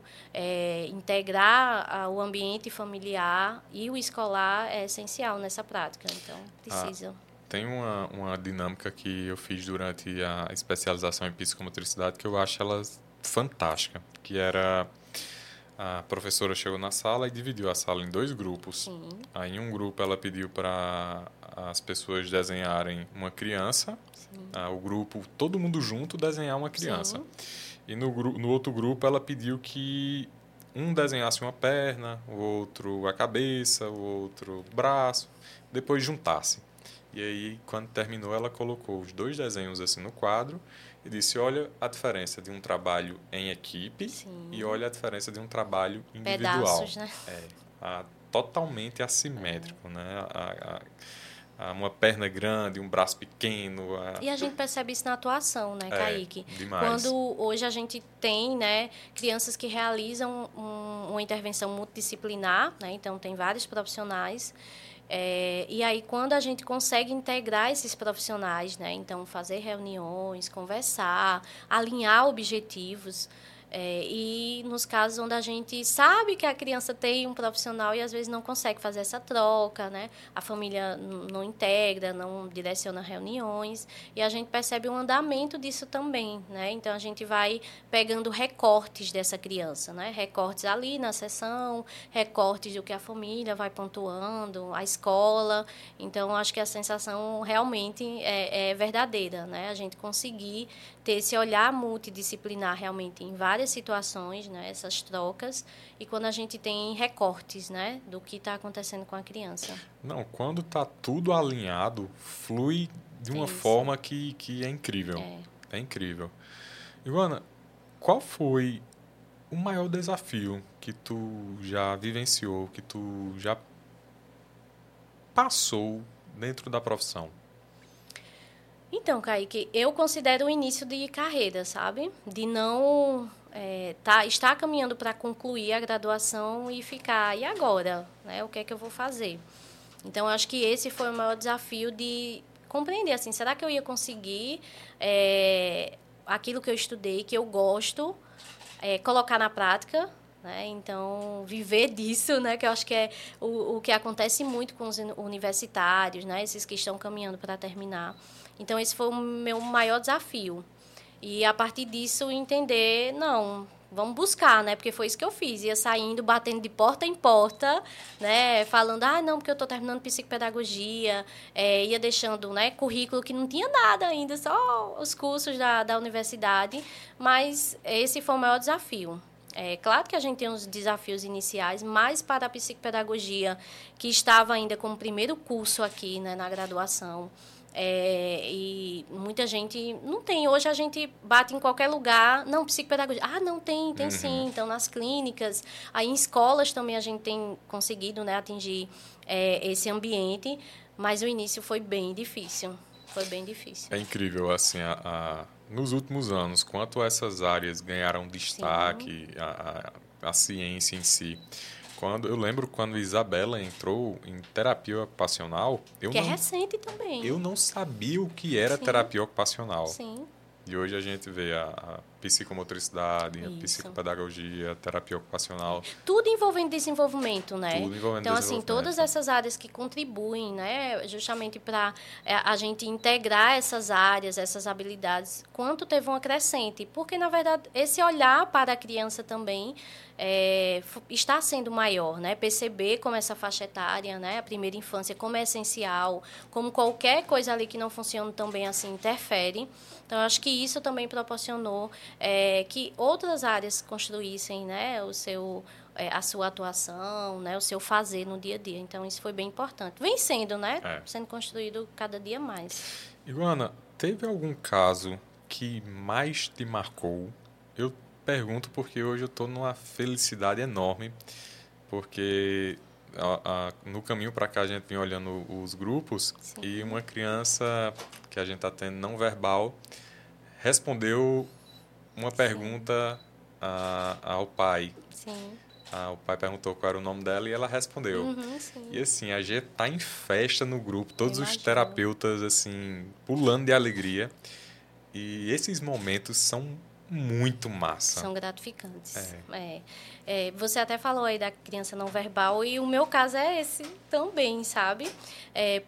integrar o ambiente familiar e o escolar é essencial nessa prática. Então, precisa... Tem uma dinâmica que eu fiz durante a especialização em psicomotricidade que eu acho ela fantástica, que era a professora chegou na sala e dividiu a sala em 2 grupos. Sim. Aí, em um grupo, ela pediu para as pessoas desenharem uma criança, o grupo, todo mundo junto, desenhar uma criança. Sim. E no outro grupo, ela pediu que um desenhasse uma perna, o outro a cabeça, o outro o braço, depois juntasse. E aí, quando terminou, ela colocou os 2 desenhos assim no quadro e disse, olha a diferença de um trabalho em equipe. Sim. E olha a diferença de um trabalho individual. Pedaços, né? Totalmente assimétrico, né? Uma perna grande, um braço pequeno. E a gente percebe isso na atuação, né, Caique? Demais. Quando hoje a gente tem, né, crianças que realizam uma intervenção multidisciplinar, né? Então, tem vários profissionais. E aí, quando a gente consegue integrar esses profissionais, né? Então, fazer reuniões, conversar, alinhar objetivos, e nos casos onde a gente sabe que a criança tem um profissional e às vezes não consegue fazer essa troca, né? A família não integra, não direciona reuniões, e a gente percebe um andamento disso também, né? Então, a gente vai pegando recortes dessa criança, né? Recortes ali na sessão, recortes do que a família vai pontuando, a escola. Então, acho que a sensação realmente é verdadeira, né? A gente conseguir ter esse olhar multidisciplinar realmente em várias situações, né, essas trocas, e quando a gente tem recortes, né, do que está acontecendo com a criança. Não, quando está tudo alinhado, flui de uma forma que é incrível. É incrível. Iguana, qual foi o maior desafio que tu já vivenciou, que tu já passou dentro da profissão? Então, Caique, eu considero o início de carreira, sabe? De não estar caminhando para concluir a graduação e ficar, e agora? Né? O que é que eu vou fazer? Então, eu acho que esse foi o maior desafio de compreender, assim, será que eu ia conseguir aquilo que eu estudei, que eu gosto, colocar na prática? Né? Então, viver disso, né? Que eu acho que é o que acontece muito com os universitários, né? Esses que estão caminhando para terminar. Então, esse foi o meu maior desafio. E, a partir disso, entender, não, vamos buscar, né? Porque foi isso que eu fiz. Ia saindo, batendo de porta em porta, né? Falando, não, porque eu estou terminando psicopedagogia. Ia deixando, né, currículo que não tinha nada ainda, só os cursos da universidade. Mas esse foi o maior desafio. É claro que a gente tem uns desafios iniciais, mas para a psicopedagogia, que estava ainda como primeiro curso aqui, né, na graduação, E muita gente não tem. Hoje a gente bate em qualquer lugar. Não, psicopedagogia. Ah, não, tem uhum. sim. Então, nas clínicas, aí em escolas também a gente tem conseguido, né, atingir esse ambiente, mas o início foi bem difícil. Foi bem difícil. É incrível, assim, nos últimos anos, quanto essas áreas ganharam destaque, a ciência em si. Eu lembro quando Isabela entrou em terapia ocupacional... é recente também. Eu não sabia o que era Sim. terapia ocupacional. Sim. E hoje a gente vê a psicomotricidade, a psicopedagogia, a terapia ocupacional. Tudo envolvendo desenvolvimento, né? Tudo envolvendo então, desenvolvimento. Então, assim, todas essas áreas que contribuem, né? Justamente para a gente integrar essas áreas, essas habilidades, quanto teve uma crescente. Porque, na verdade, esse olhar para a criança também está sendo maior, né? Perceber como essa faixa etária, né? A primeira infância, como é essencial, como qualquer coisa ali que não funciona tão bem assim interfere. Então, eu acho que isso também proporcionou que outras áreas construíssem, né, a sua atuação, né, o seu fazer no dia a dia. Então, isso foi bem importante. Vem sendo, né? Sendo construído cada dia mais. Iguana, teve algum caso que mais te marcou? Eu pergunto porque hoje eu estou numa felicidade enorme, porque no caminho para cá a gente vem olhando os grupos Sim. e uma criança que a gente está tendo não verbal respondeu uma pergunta ao pai. Sim. O pai perguntou qual era o nome dela e ela respondeu. Uhum, sim. E assim, a gente tá em festa no grupo, todos os terapeutas assim pulando de alegria. E esses momentos são muito massa. São gratificantes. Você até falou aí da criança não verbal e o meu caso é esse também, sabe?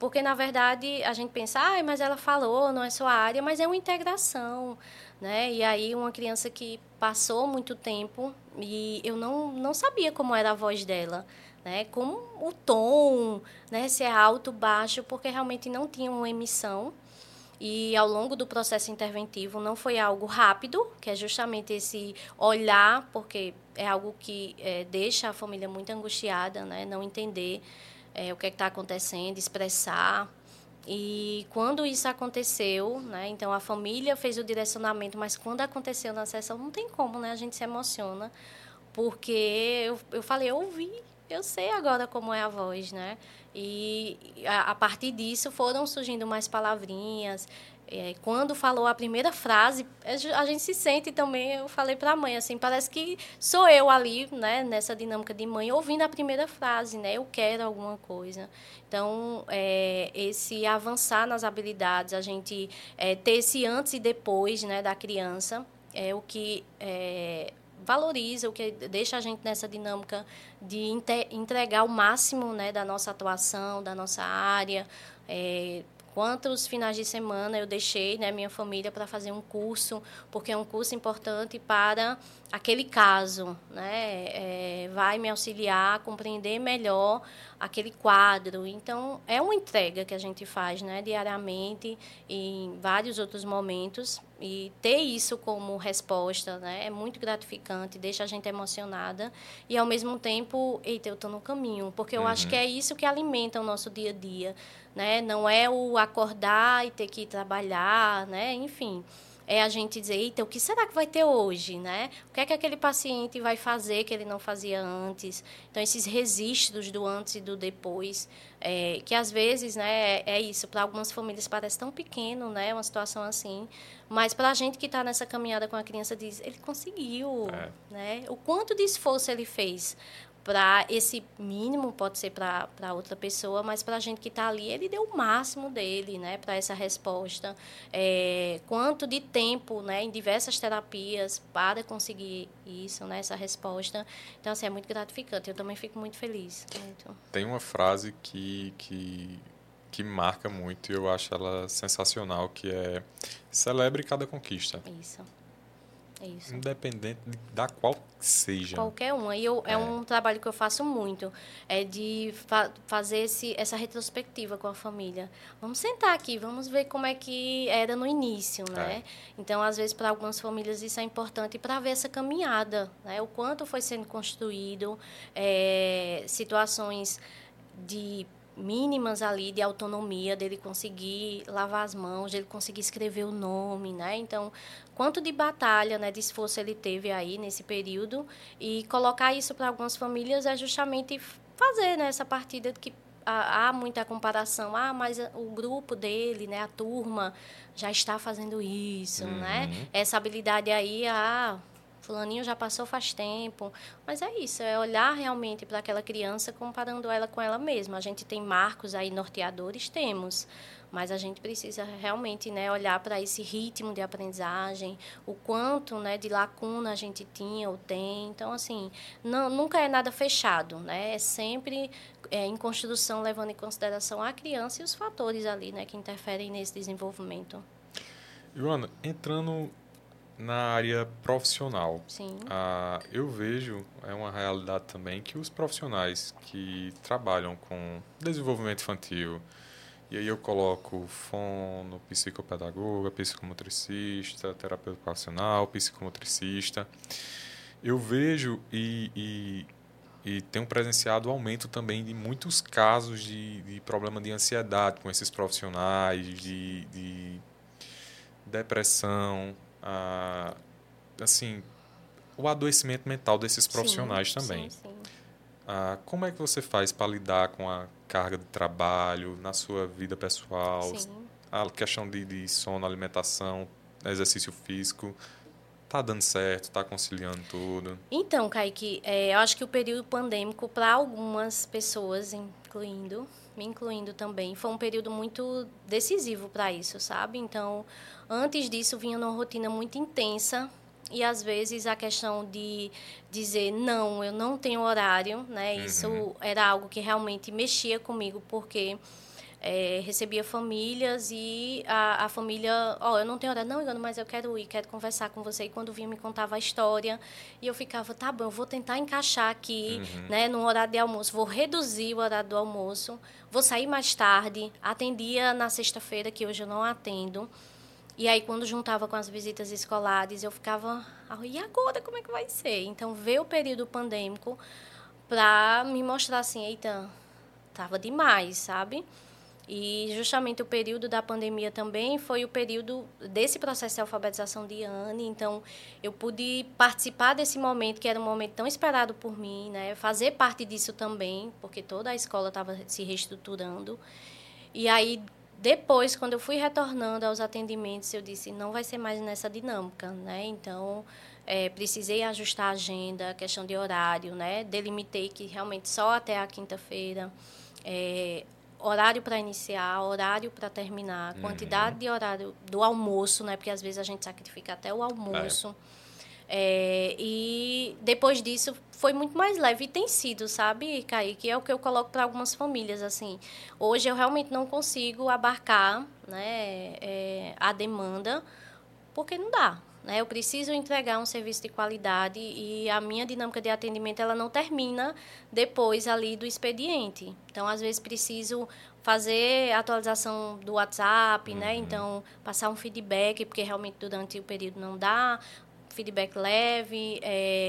Porque, na verdade, a gente pensa, mas ela falou, não é sua área, mas é uma integração, né? E aí, uma criança que passou muito tempo e eu não sabia como era a voz dela, né? Como o tom, né? Se é alto, baixo, porque realmente não tinha uma emissão. E ao longo do processo interventivo não foi algo rápido, que é justamente esse olhar, porque é algo que deixa a família muito angustiada, né? Não entender o que está acontecendo, expressar. E quando isso aconteceu, né? Então a família fez o direcionamento, mas quando aconteceu na sessão, não tem como, né? A gente se emociona, porque eu falei, eu ouvi. Eu sei agora como é a voz, né? E a partir disso foram surgindo mais palavrinhas. Quando falou a primeira frase, a gente se sente também, eu falei para a mãe, assim, parece que sou eu ali, né? Nessa dinâmica de mãe, ouvindo a primeira frase, né? Eu quero alguma coisa. Então, esse avançar nas habilidades, a gente ter esse antes e depois, né? Da criança, é o que... valoriza, o que deixa a gente nessa dinâmica de entregar o máximo, né, da nossa atuação, da nossa área. Quantos finais de semana eu deixei, né, minha família para fazer um curso, porque é um curso importante para aquele caso, né? Vai me auxiliar a compreender melhor aquele quadro. Então, é uma entrega que a gente faz, né, diariamente e em vários outros momentos. E ter isso como resposta, né, é muito gratificante, deixa a gente emocionada. E, ao mesmo tempo, eu estou no caminho, porque eu acho que é isso que alimenta o nosso dia a dia. Né? Não é o acordar e ter que ir trabalhar, né? Enfim... a gente dizer, o que será que vai ter hoje, né? O que aquele paciente vai fazer que ele não fazia antes? Então, esses registros do antes e do depois, que às vezes, né, isso, para algumas famílias parece tão pequeno, né, uma situação assim, mas para a gente que está nessa caminhada com a criança, diz, ele conseguiu, né? O quanto de esforço ele fez para esse mínimo, pode ser para outra pessoa, mas para a gente que está ali, ele deu o máximo dele, né, para essa resposta. Quanto de tempo, né, em diversas terapias para conseguir isso, né, essa resposta. Então, assim, é muito gratificante. Eu também fico muito feliz. Muito. Tem uma frase que marca muito e eu acho ela sensacional, que é celebre cada conquista. Isso. Isso. Independente da qual seja. Qualquer uma. E é um trabalho que eu faço muito, de fazer essa retrospectiva com a família. Vamos sentar aqui, vamos ver como é que era no início, né? Então, às vezes, para algumas famílias isso é importante para ver essa caminhada, né? O quanto foi sendo construído, situações de mínimas ali de autonomia, dele conseguir lavar as mãos, dele conseguir escrever o nome, né? Então, quanto de batalha, né, de esforço ele teve aí nesse período, e colocar isso para algumas famílias é justamente fazer, né, essa partida de que há muita comparação, mas o grupo dele, né, a turma já está fazendo isso, né? Essa habilidade aí, fulaninho já passou faz tempo. Mas é isso, é olhar realmente para aquela criança comparando ela com ela mesma. A gente tem marcos aí norteadores, temos, mas a gente precisa realmente, né, olhar para esse ritmo de aprendizagem, o quanto, né, de lacuna a gente tinha ou tem. Então, assim, não, nunca é nada fechado, né? É sempre em construção, levando em consideração a criança e os fatores ali, né, que interferem nesse desenvolvimento. Iguana, entrando na área profissional, eu vejo, é uma realidade também, que os profissionais que trabalham com desenvolvimento infantil, e aí eu coloco fono, psicopedagoga, psicomotricista, terapeuta ocupacional, psicomotricista, eu vejo e tenho presenciado o aumento também de muitos casos de problema de ansiedade com esses profissionais, de depressão, assim, o adoecimento mental desses profissionais também. Como é que você faz para lidar com a carga de trabalho na sua vida pessoal? A questão de sono, alimentação, exercício físico, tá dando certo, tá conciliando tudo? Então, Caique, eu acho que o período pandêmico, para algumas pessoas, me incluindo também, foi um período muito decisivo para isso, sabe? Então, antes disso, vinha numa rotina muito intensa e, às vezes, a questão de dizer, não, eu não tenho horário, né? Isso era algo que realmente mexia comigo, porque recebia famílias e a família, eu não tenho horário, não, Iguana, mas eu quero ir, quero conversar com você. E quando vinha, me contava a história. E eu ficava, tá bom, eu vou tentar encaixar aqui, né, no horário de almoço, vou reduzir o horário do almoço, vou sair mais tarde, atendia na sexta-feira, que hoje eu não atendo. E aí, quando juntava com as visitas escolares, eu ficava, e agora, como é que vai ser? Então, veio o período pandêmico para me mostrar assim, eita, tava demais, sabe? E justamente o período da pandemia também foi o período desse processo de alfabetização de Anne. Então, eu pude participar desse momento, que era um momento tão esperado por mim, né? Fazer parte disso também, porque toda a escola estava se reestruturando. E aí, depois, quando eu fui retornando aos atendimentos, eu disse, não vai ser mais nessa dinâmica, né? Então, precisei ajustar a agenda, a questão de horário, né? Delimitei que realmente só até a quinta-feira, horário para iniciar, horário para terminar, quantidade de horário do almoço, né? Porque às vezes a gente sacrifica até o almoço. E depois disso foi muito mais leve, e tem sido, sabe, Caique? É o que eu coloco para algumas famílias, assim. Hoje eu realmente não consigo abarcar, né, a demanda, porque não dá. Eu preciso entregar um serviço de qualidade e a minha dinâmica de atendimento ela não termina depois ali do expediente. Então, às vezes, preciso fazer atualização do WhatsApp, né? Então, passar um feedback, porque realmente durante o período não dá. Feedback leve,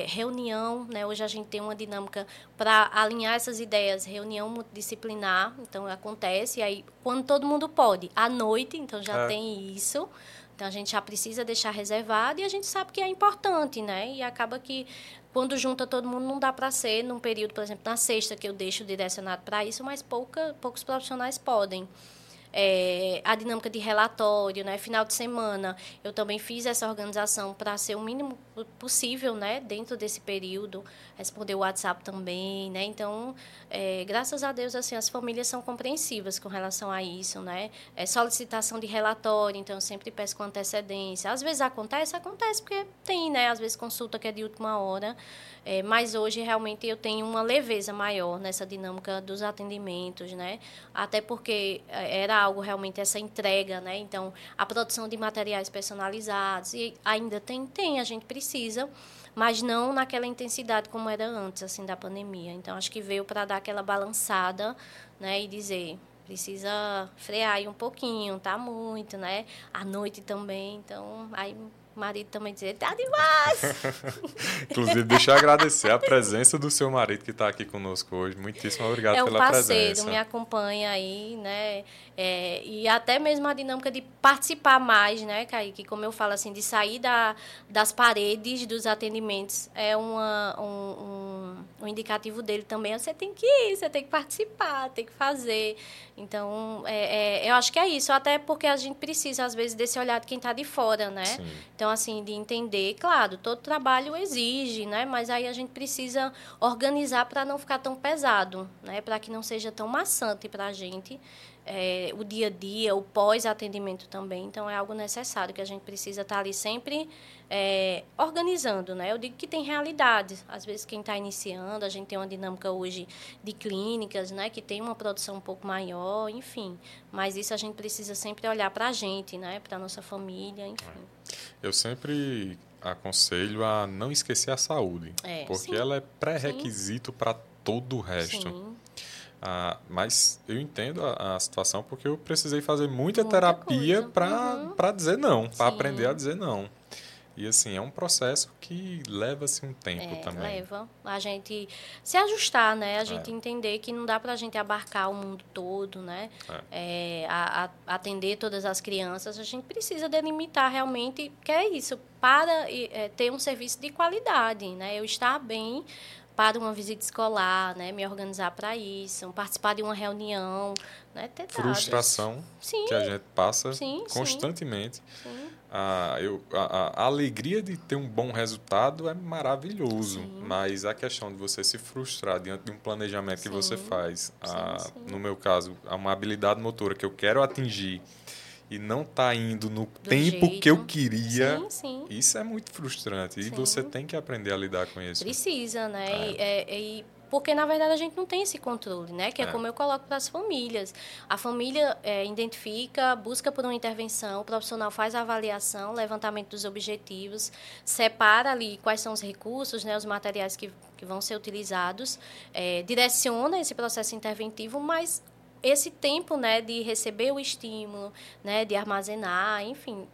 reunião, né? Hoje a gente tem uma dinâmica para alinhar essas ideias, reunião multidisciplinar, então acontece, e aí quando todo mundo pode, à noite, então já tem isso. Então, a gente já precisa deixar reservado e a gente sabe que é importante, né? E acaba que, quando junta todo mundo, não dá para ser num período, por exemplo, na sexta, que eu deixo direcionado para isso, mas poucos profissionais podem. A dinâmica de relatório, né? Final de semana, eu também fiz essa organização para ser o mínimo possível, né? Dentro desse período, responder o WhatsApp também, né? Então, graças a Deus, assim, as famílias são compreensivas com relação a isso, né? Solicitação de relatório, então eu sempre peço com antecedência. Às vezes acontece porque tem, né? Às vezes consulta que é de última hora, mas hoje realmente eu tenho uma leveza maior nessa dinâmica dos atendimentos, né? Até porque era algo realmente essa entrega, né? Então, a produção de materiais personalizados, e ainda tem, a gente precisa, mas não naquela intensidade como era antes, assim, da pandemia. Então, acho que veio para dar aquela balançada, né? E dizer, precisa frear aí um pouquinho, tá muito, né? À noite também, então, aí O marido também dizia, tá demais! Inclusive, deixa eu agradecer a presença do seu marido que está aqui conosco hoje. Muitíssimo obrigado pela presença. É um parceiro, me acompanha aí, né? E até mesmo a dinâmica de participar mais, né, Caique? Como eu falo assim, de sair das paredes dos atendimentos é um indicativo dele também. Você tem que ir, você tem que participar, tem que fazer. Então, eu acho que é isso. Até porque a gente precisa, às vezes, desse olhar de quem está de fora, né? Sim. Então, assim, de entender, claro, todo trabalho exige, né? Mas aí a gente precisa organizar para não ficar tão pesado, né? Para que não seja tão maçante para a gente, o dia a dia, o pós-atendimento também. Então, é algo necessário que a gente precisa estar ali sempre organizando, né? Eu digo que tem realidades. Às vezes, quem está iniciando, a gente tem uma dinâmica hoje de clínicas, né? Que tem uma produção um pouco maior, enfim. Mas isso a gente precisa sempre olhar para a gente, né? Para a nossa família, enfim. Eu sempre aconselho a não esquecer a saúde, porque sim, ela é pré-requisito para todo o resto. Sim. Ah, mas eu entendo a situação, porque eu precisei fazer muita terapia para dizer não, para aprender a dizer não. E, assim, é um processo que leva-se um tempo também. Leva. A gente se ajustar, né? A gente entender que não dá para a gente abarcar o mundo todo, né? Atender todas as crianças. A gente precisa delimitar realmente que é isso, para ter um serviço de qualidade, né? Eu estar bem para uma visita escolar, né? Me organizar para isso, participar de uma reunião, né? Ter frustração que a gente passa constantemente. Sim. A alegria de ter um bom resultado é maravilhoso, mas a questão de você se frustrar diante de um planejamento que você faz, no meu caso, uma habilidade motora que eu quero atingir e não está indo no tempo que eu queria, isso é muito frustrante. E você tem que aprender a lidar com isso. Precisa, né? Porque, na verdade, a gente não tem esse controle, né? Que é como eu coloco para as famílias. A família identifica, busca por uma intervenção, o profissional faz a avaliação, levantamento dos objetivos, separa ali quais são os recursos, né? Os materiais que vão ser utilizados, direciona esse processo interventivo, mas esse tempo, né, de receber o estímulo, né, de armazenar, enfim,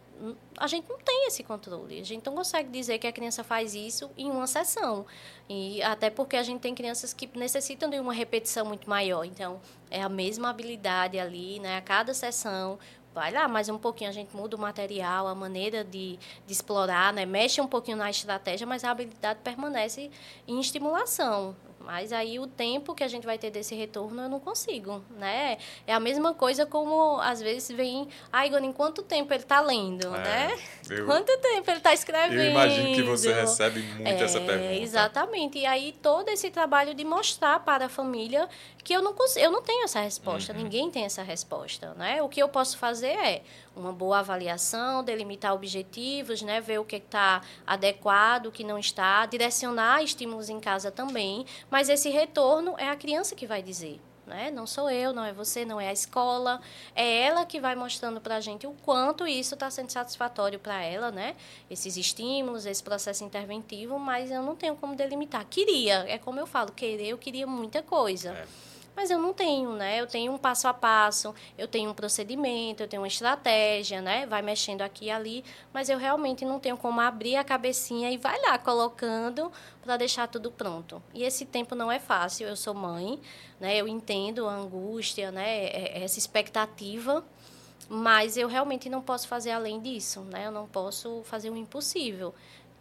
a gente não tem esse controle. A gente não consegue dizer que a criança faz isso em uma sessão. E até porque a gente tem crianças que necessitam de uma repetição muito maior. Então, é a mesma habilidade ali, né, a cada sessão. Vai lá, mais um pouquinho, a gente muda o material, a maneira de explorar, né? Mexe um pouquinho na estratégia, mas a habilidade permanece em estimulação. Mas aí o tempo que a gente vai ter desse retorno eu não consigo, né? É a mesma coisa como, às vezes, vem... Ah, Igor, em quanto tempo ele está lendo, né? Quanto tempo ele está escrevendo? Eu imagino que você recebe muito essa pergunta. Exatamente. E aí todo esse trabalho de mostrar para a família que eu não tenho essa resposta, ninguém tem essa resposta, né? O que eu posso fazer é uma boa avaliação, delimitar objetivos, né? Ver o que está adequado, o que não está, direcionar estímulos em casa também, mas esse retorno é a criança que vai dizer, né? Não sou eu, não é você, não é a escola, é ela que vai mostrando para a gente o quanto isso está sendo satisfatório para ela, né? Esses estímulos, esse processo interventivo, mas eu não tenho como delimitar. Queria, é como eu falo, eu queria muita coisa. Mas eu não tenho, né? Eu tenho um passo a passo, eu tenho um procedimento, eu tenho uma estratégia, né? Vai mexendo aqui e ali, mas eu realmente não tenho como abrir a cabecinha e vai lá colocando para deixar tudo pronto. E esse tempo não é fácil, eu sou mãe, né? Eu entendo a angústia, né? Essa expectativa, mas eu realmente não posso fazer além disso, né? Eu não posso fazer o impossível.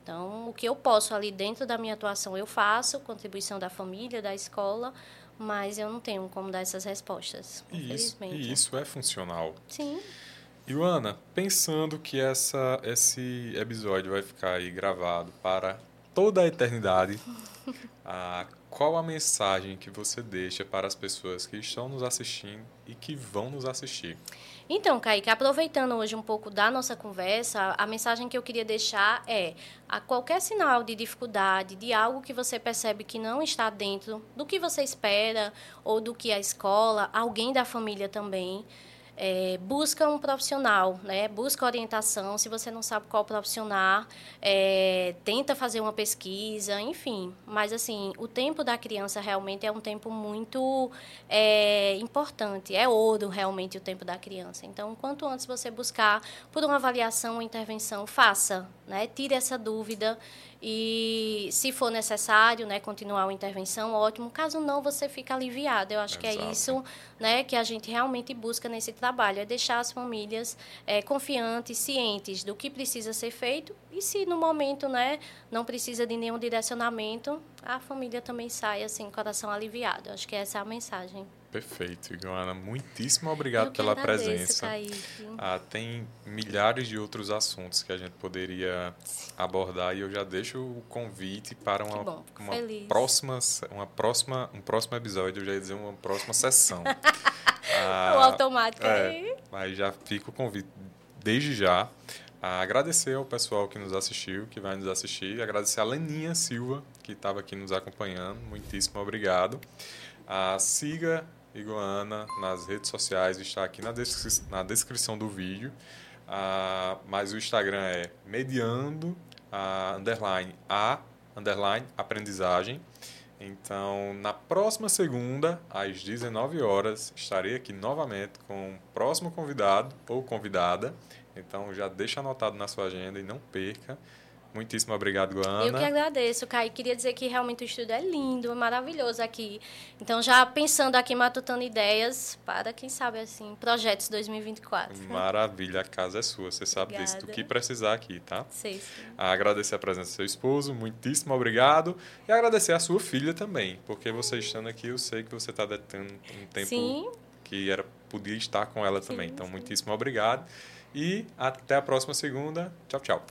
Então, o que eu posso ali dentro da minha atuação eu faço, contribuição da família, da escola, mas eu não tenho como dar essas respostas, infelizmente. E isso é funcional. Sim. Iguana, pensando que esse episódio vai ficar aí gravado para toda a eternidade, qual a mensagem que você deixa para as pessoas que estão nos assistindo e que vão nos assistir? Então, Caique, aproveitando hoje um pouco da nossa conversa, a mensagem que eu queria deixar é: a qualquer sinal de dificuldade, de algo que você percebe que não está dentro do que você espera ou do que a escola, alguém da família também, busca um profissional, né? Busca orientação. Se você não sabe qual profissional, tenta fazer uma pesquisa, enfim. Mas, assim, o tempo da criança realmente é um tempo muito importante. É ouro, realmente, o tempo da criança. Então, quanto antes você buscar por uma avaliação ou intervenção, faça, né? Tire essa dúvida. E se for necessário, né, continuar a intervenção, ótimo. Caso não, você fica aliviado. Eu acho que é isso, né, que a gente realmente busca nesse trabalho, é deixar as famílias confiantes, cientes do que precisa ser feito. E se no momento, né, não precisa de nenhum direcionamento, a família também sai assim, coração aliviado. Eu acho que essa é a mensagem. Perfeito, Iguana. Muitíssimo obrigado pela presença. Tem milhares de outros assuntos que a gente poderia abordar e eu já deixo o convite para um próximo episódio, eu já ia dizer uma próxima sessão. O automático aí. Mas já fica o convite desde já. Agradecer ao pessoal que nos assistiu, que vai nos assistir. Agradecer a Leninha Silva, que estava aqui nos acompanhando. Muitíssimo obrigado. Siga Iguana nas redes sociais, está aqui na descrição do vídeo. Mas o Instagram é mediando_a_aprendizagem. Então, na próxima segunda, às 19 horas, estarei aqui novamente com o próximo convidado ou convidada. Então, já deixa anotado na sua agenda e não perca. Muitíssimo obrigado, Iguana. Eu que agradeço, Caique. Queria dizer que realmente o estúdio é lindo, é maravilhoso aqui. Então, já pensando aqui, matutando ideias para, quem sabe, assim, projetos 2024. Maravilha, a casa é sua, você sabe disso, do que precisar aqui, tá? Sim. Agradecer a presença do seu esposo, muitíssimo obrigado. E agradecer a sua filha também, porque você estando aqui, eu sei que você está detendo um tempo que podia estar com ela também. Então, muitíssimo obrigado. E até a próxima segunda. Tchau, tchau.